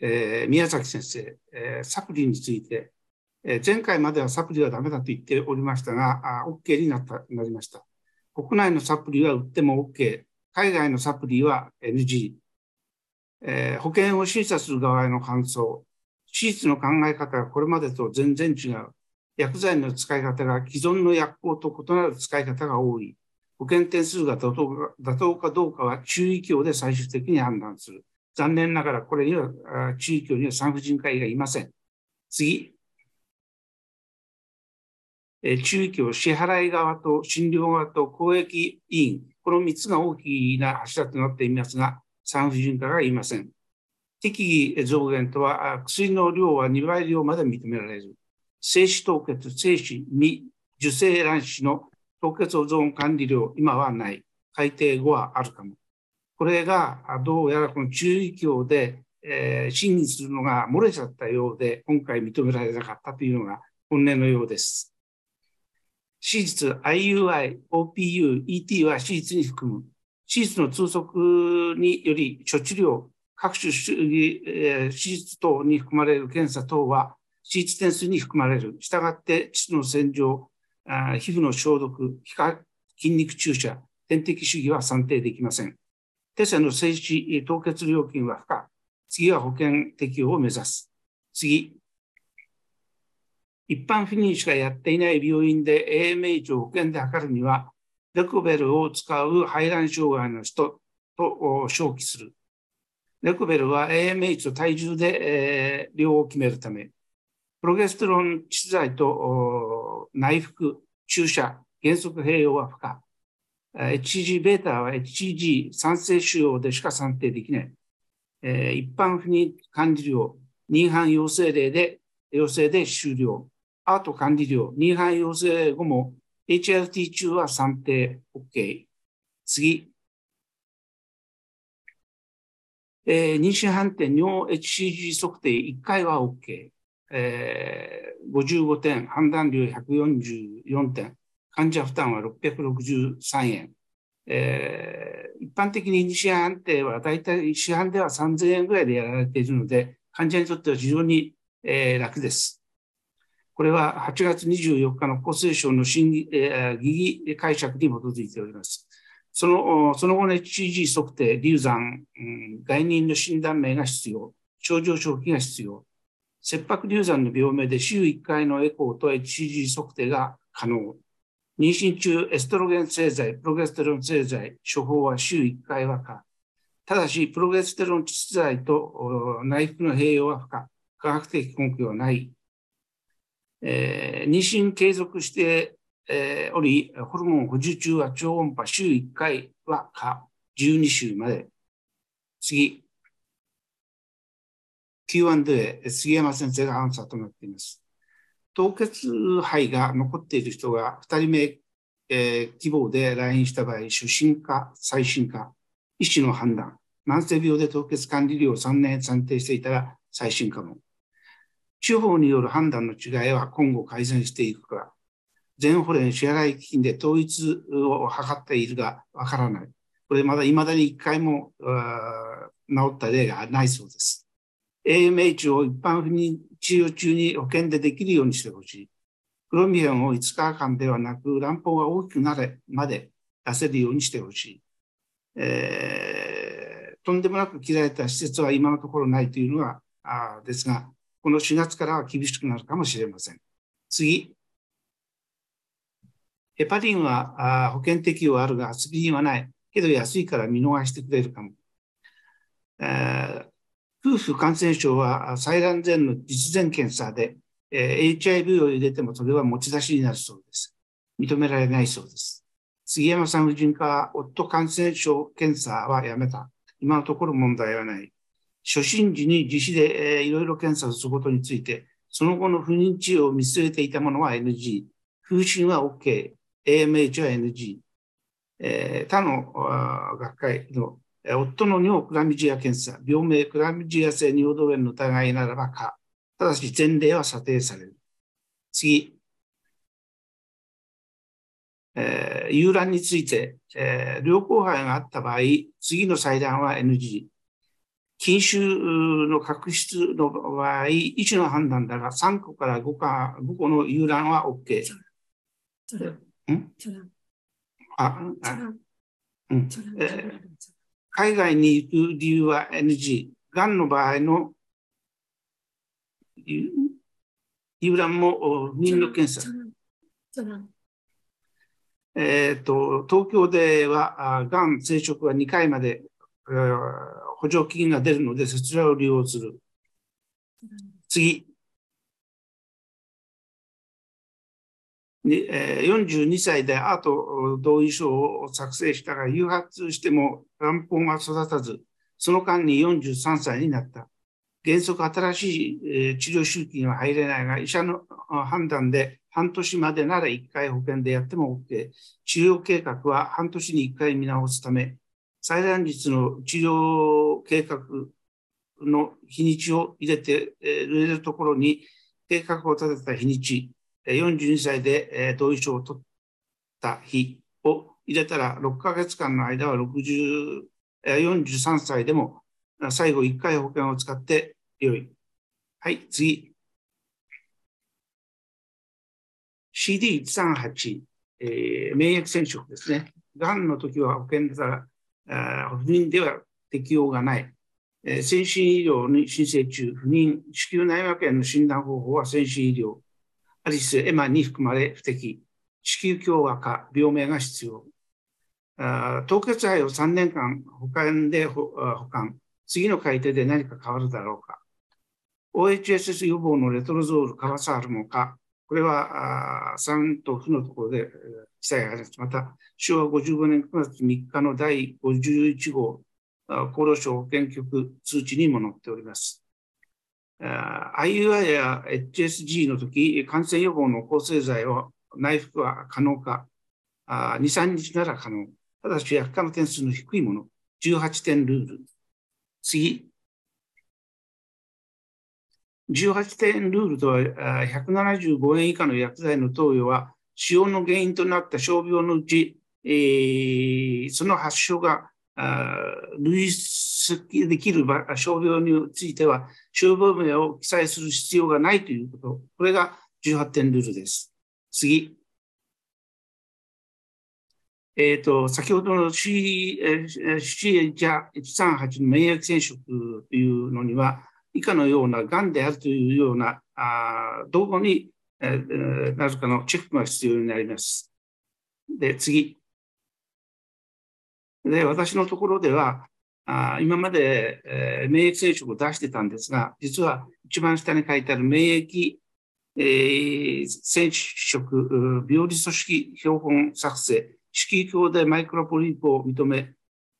えー、宮崎先生、えー、サプリについて、えー、前回まではサプリはダメだと言っておりましたが、あ OK になった、なりました。国内のサプリは売っても OK、海外のサプリは エヌジー、えー、保険を審査する側への感想、手術の考え方がこれまでと全然違う、薬剤の使い方が既存の薬効と異なる使い方が多い、保険点数が妥当かどうかは中医協で最終的に判断する。残念ながらこれには中医協には産婦人科医がいません。次。中医協支払い側と診療側と公益委員、このみっつが大きな柱となっていますが、産婦人科がいません。適宜増減とは、薬の量はにばい量まで認められる。精子凍結、精子未受精卵子の凍結保存管理量、今はない。改定後はあるかも。これが、どうやらこの中医協で、えー、審議するのが漏れちゃったようで、今回認められなかったというのが本音のようです。手術、アイユーアイ、オーピーユー、イーティー は手術に含む。手術の通則により処置量、各種手術等に含まれる検査等は手術点数に含まれる。したがって、腟の洗浄、皮膚の消毒、皮下筋肉注射、点滴主義は算定できません。手製の精子凍結料金は不可。次は保険適用を目指す。次。一般不妊しかやっていない病院で エーエムエイチ を保険で測るには、レコベルを使う排卵障害の人と称記する。レコベルは エーエムエイチ と体重で、えー、量を決めるため、プロゲステロン治剤と内服、注射、原則併用は不可。エイチシージーベータ は エイチシージー 酸性腫瘍でしか算定できない。えー、一般不妊管理料、妊娠陽性例で、陽性で終了。アート管理料、妊娠陽性後も エイチアイエフティー 中は算定 OK。次。えー、妊娠判定尿 エイチシージー 測定いっかいは OK。えー、ごじゅうごてん、判断料ひゃくよんじゅうよんてん、患者負担はろっぴゃくろくじゅうさんえん。えー、一般的に妊娠判定はだいたい市販ではさんぜんえんぐらいでやられているので、患者にとっては非常にえー、楽です。これははちがつにじゅうよっかの厚生省の審議、えー、疑義解釈に基づいております。その、その後の エイチシージー 測定、流産、うん、外人の診断名が必要、症状初期が必要、切迫流産の病名で週いっかいのエコーと エイチシージー 測定が可能。妊娠中、エストロゲン製剤、プロゲステロン製剤、処方は週いっかいは可。ただし、プロゲステロン治剤と内服の併用は不可。科学的根拠はない。えー、妊娠継続して、えー、おり、ホルモン補充中は超音波週いっかいは可。じゅうに週まで。次。キューアンドエー、杉山先生がアンサーとなっています。凍結肺が残っている人がふたりめ、えー、希望で来院した場合、初診か再診か、医師の判断、慢性病で凍結管理量をさんねん算定していたら再診可能。地方による判断の違いは今後改善していくか、全保連支払い基金で統一を図っているがわからない。これまだ未だにいっかいも治った例がないそうです。エーエムエイチ を一般不妊治療中に保険でできるようにしてほしい。クロミフェンをいつかかんではなく、卵胞が大きくなれまで出せるようにしてほしい。えー、とんでもなく切られた施設は今のところないというのが、あですが、このしがつからは厳しくなるかもしれません。次。ヘパリンはあ保険適用はあるが、アスピリンはない。けど安いから見逃してくれるかも。えー夫婦感染症は採卵前の実前検査で、えー、エイチアイブイ を入れてもそれは持ち出しになるそうです。認められないそうです。杉山産婦人科は夫感染症検査はやめた。今のところ問題はない。初診時に自費で、えー、いろいろ検査をすることについて、その後の不妊治療を見据えていたものは エヌジー。風疹は OK。エーエムエイチ は エヌジー。えー、他の学会の夫の尿クラミジア検査、病名クラミジア性尿道炎の疑いならば可。ただし前例は査定される。次。えー、遊覧について、えー、良好肺があった場合、次の採卵は エヌジー。筋腫の角質の場合、医師の判断だがさんこからごか、ごこの遊覧は OK。それ。うんそれ。あ、うん。それ。それ。海外に行く理由は エヌジー。がんの場合の遊覧も不妊の検査。えっと、東京では、がん生殖はにかいまで補助金が出るので、そちらを利用する。次。よんじゅうにさいでアート同意書を作成したが、誘発しても卵胞が育たず、その間によんじゅうさんさいになった。原則新しい治療周期には入れないが、医者の判断で半年までならいっかい保険でやっても OK。治療計画は半年にいっかい見直すため、採卵日の治療計画の日にちを入れて、入れるところに計画を立てた日にち、よんじゅうにさいで同意書を取った日を入れたら、ろっかげつかんの間はろくじゅう よんじゅうさんさいでも最後いっかい保険を使ってよい。はい、次。シーディーいちさんはち、えー、免疫染色ですね。がんの時は保険だから、不妊では適用がない。えー、先進医療に申請中、不妊、子宮内膜炎の診断方法は先進医療。アリス、エマに含まれ不適。子宮強和化、病名が必要。あ凍結肺をさんねんかん保管で保管。次の改定で何か変わるだろうか。オーエイチエスエス 予防のレトロゾール、カバサールもか。これはあさんと負のところで記載があります。また、昭和ごじゅうごねんくがつみっかの第ごじゅういちごう、厚労省保健局通知にも載っております。アイユーアイ や エイチエスジー の時、感染予防の抗生剤を内服は可能か、に、みっかなら可能。ただし、薬価の点数の低いもの、じゅうはってんルール。次。じゅうはってんルールとは、ひゃくななじゅうごえん以下の薬剤の投与は、使用の原因となった傷病のうち、えー、その発症が、類似できる傷病については、傷病名を記載する必要がないということ。これがじゅうはってんルールです。次。えっと、先ほどの シーエイチさんじゅうはち の免疫染色というのには、以下のようながんであるというような、あどこに、えー、なぜかのチェックが必要になります。で、次。で、私のところでは、あ今まで、えー、免疫染色を出してたんですが、実は一番下に書いてある免疫、えー、染色、病理組織標本作成、子宮鏡でマイクロポリープを認め、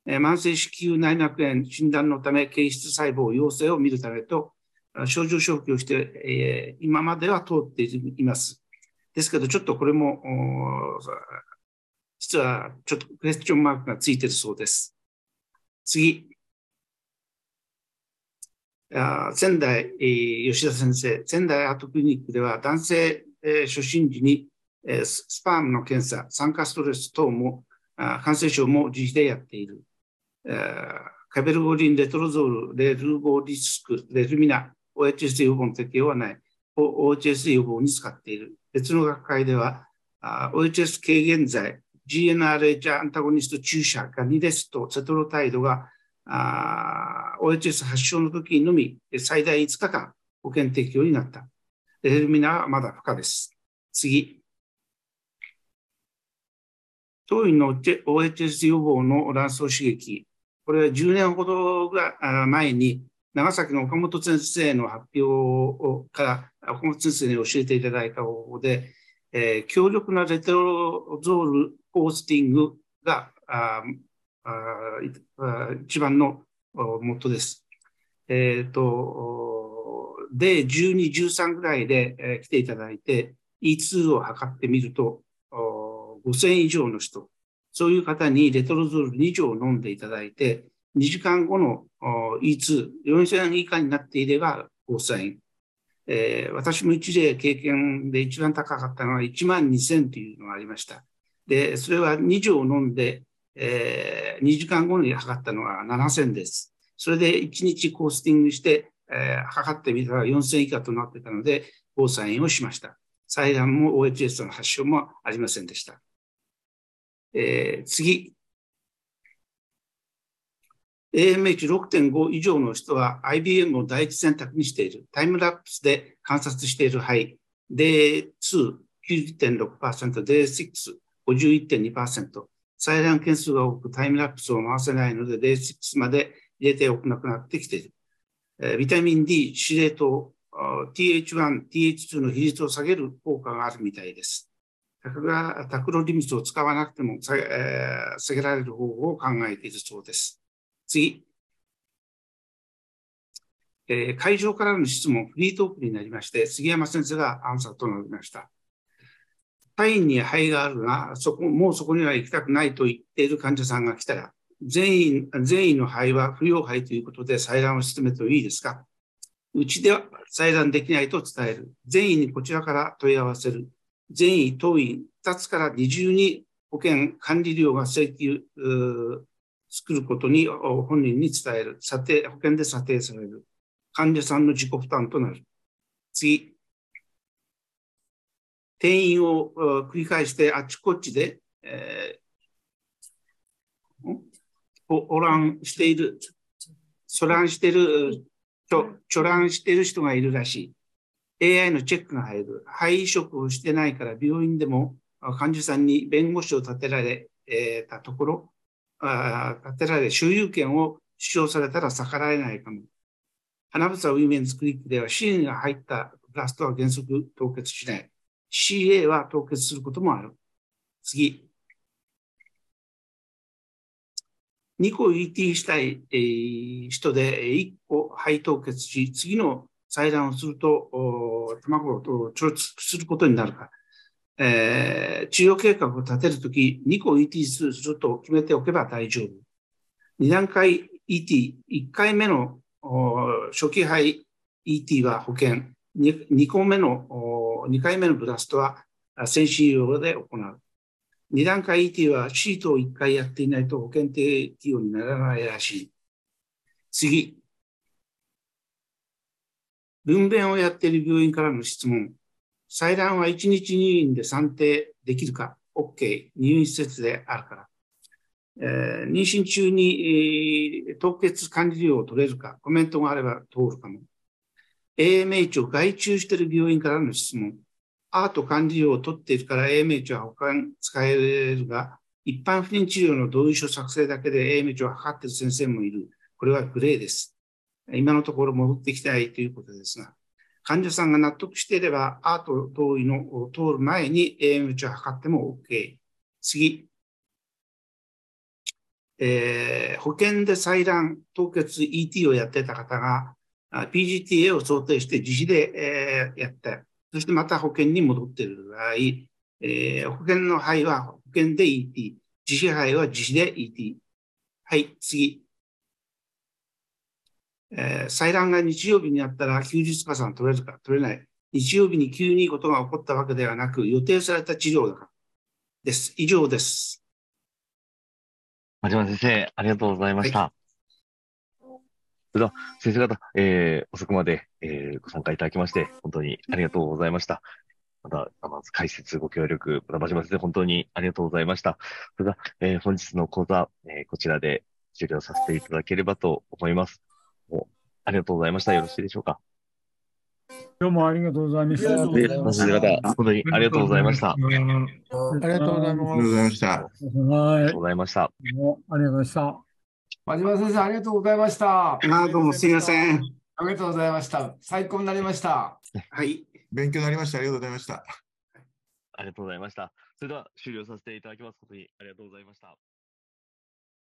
慢性子宮内膜炎診断のため、形質細胞陽性を見るためと、症状承記をして、えー、今までは通っています。ですけど、ちょっとこれも、実はちょっとクエスチョンマークがついているそうです。次。あ仙台、えー、吉田先生、仙台アートクリニックでは、男性、えー、初診時に、えー、スパームの検査、酸化ストレス等も、感染症も自費でやっている。カベルゴリン、レトロゾール、レルボリスク、レルミナ、オーエイチエス 予防の適用はない。オーエイチエス 予防に使っている。別の学会では、オーエイチエス 軽減剤、ジーエヌアールエイチ アンタゴニスト注射、ガニレスト、セトロタイドが、オーエイチエス 発症の時のみ、最大いつかかん保険適用になった。レルミナはまだ不可です。次。当院の オーエイチエス 予防の卵巣刺激、これはじゅうねんほどが前に、長崎の岡本先生の発表から、岡本先生に教えていただいた方法で、えー、強力なレトロゾールコースティングがああ一番の元です。えっと、で、じゅうに、じゅうさんぐらいで、えー、来ていただいて、イーツー を測ってみると、ごせん以上の人、そういう方にレトロゾールに錠を飲んでいただいて、にじかんごの イーツー、よんせん以下になっていればごせん、えー。私も一例経験で一番高かったのはいちまんにせんというのがありました。で、それはに錠を飲んで、えー、にじかんごに測ったのはななせんです。それでいちにちコースティングして、えー、測ってみたらよんせん以下となってたので、ゴーサインをしました。採卵も オーエイチエス の発症もありませんでした。えー、次。エーエムエイチろくてんご 以上の人は アイビーエム を第一選択にしている。タイムラプスで観察している肺。デイツー、きゅうじゅってんろくパーセント。デイシックス、ごじゅういってんにパーセント。採卵件数が多くタイムラプスを回せないので、デイシックス まで入れておくなくなってきている。えー、ビタミン D、司令塔、ティーエイチワン、ティーエイチツー の比率を下げる効果があるみたいです。タクロリミスを使わなくても下げ、えー、下げられる方法を考えているそうです。次、えー、会場からの質問、フリートークになりまして、杉山先生がアンサーとなりました。他院に肺があるがそこ、もうそこには行きたくないと言っている患者さんが来たら、全員、全員の肺は不要肺ということで採卵を進めてもいいですか？うちでは採卵できないと伝える。全員にこちらから問い合わせる。全員、当院、ふたつから二重に保険管理料が請求、作ることに本人に伝える。査定、保険で査定される。患者さんの自己負担となる。次。転院を繰り返してあちこちで、えー、お卵している、そ卵している、ちょ、ちょ卵している人がいるらしい。エーアイ のチェックが入る。肺移植をしてないから病院でも患者さんに弁護士を立てられたところ、あ立てられ、所有権を主張されたら逆らえないかも。花房ウィメンズクリニックでは支援が入ったブラストは原則凍結しない。シーエー は凍結することもある。次。にこ イーティー したい、えー、人でいっこ肺凍結し、次の採卵をすると、卵を貯蓄することになるか、えー、治療計画を立てるとき、にこ イーティー すると決めておけば大丈夫。に段階 イーティー、いっかいめの初期肺 イーティー は保険、2, 2個目の、にかいめのブラストは先進医療で行う。に段階 イーティー はシートをいっかいやっていないと保険適用にならないらしい。次。分娩をやっている病院からの質問。採卵はいちにち入院で算定できるか、OK、入院施設であるから。えー、妊娠中に、えー、凍結管理料を取れるか、コメントがあれば通るかも。エーエムエイチ を外注している病院からの質問。アート管理料を取っているから エーエムエイチ は他に使えるが、一般不妊治療の同意書作成だけで エーエムエイチ を測っている先生もいる。これはグレーです。今のところ戻ってきたいということですが、患者さんが納得していれば、アート同意のを通る前に エーエムエイチ を測っても OK。次。えー、保険で採卵、凍結 イーティー をやっていた方が、ピージーティーエー を想定して自費で、えー、やった。そしてまた保険に戻っている場合、えー、保険の肺は保険で イーティー、自費肺は自費で イーティー。はい、次。えー、採卵が日曜日になったら休日加算取れるか取れない。日曜日に急にことが起こったわけではなく、予定された治療だからです。以上です。真島先生、ありがとうございました。はい、それでは先生方、えー、遅くまで、えー、ご参加いただきまして、本当にありがとうございました。また、まず解説、ご協力、また真島先生、本当にありがとうございました。それでは、えー、本日の講座、えー、こちらで終了させていただければと思います。お、ありがとうございました。よろしいでしょうか。どうもありがとうございました。ありがとうございました。本当にありがとうございました。ありがとうございました。ありがとうございました。ありがとうございました。真島先生、ありがとうございました。どうもすみません。ありがとうございました。最高になりました。はい。勉強になりました。ありがとうございました。ありがとうございました。それでは終了させていただきます。本当にありがとうございました。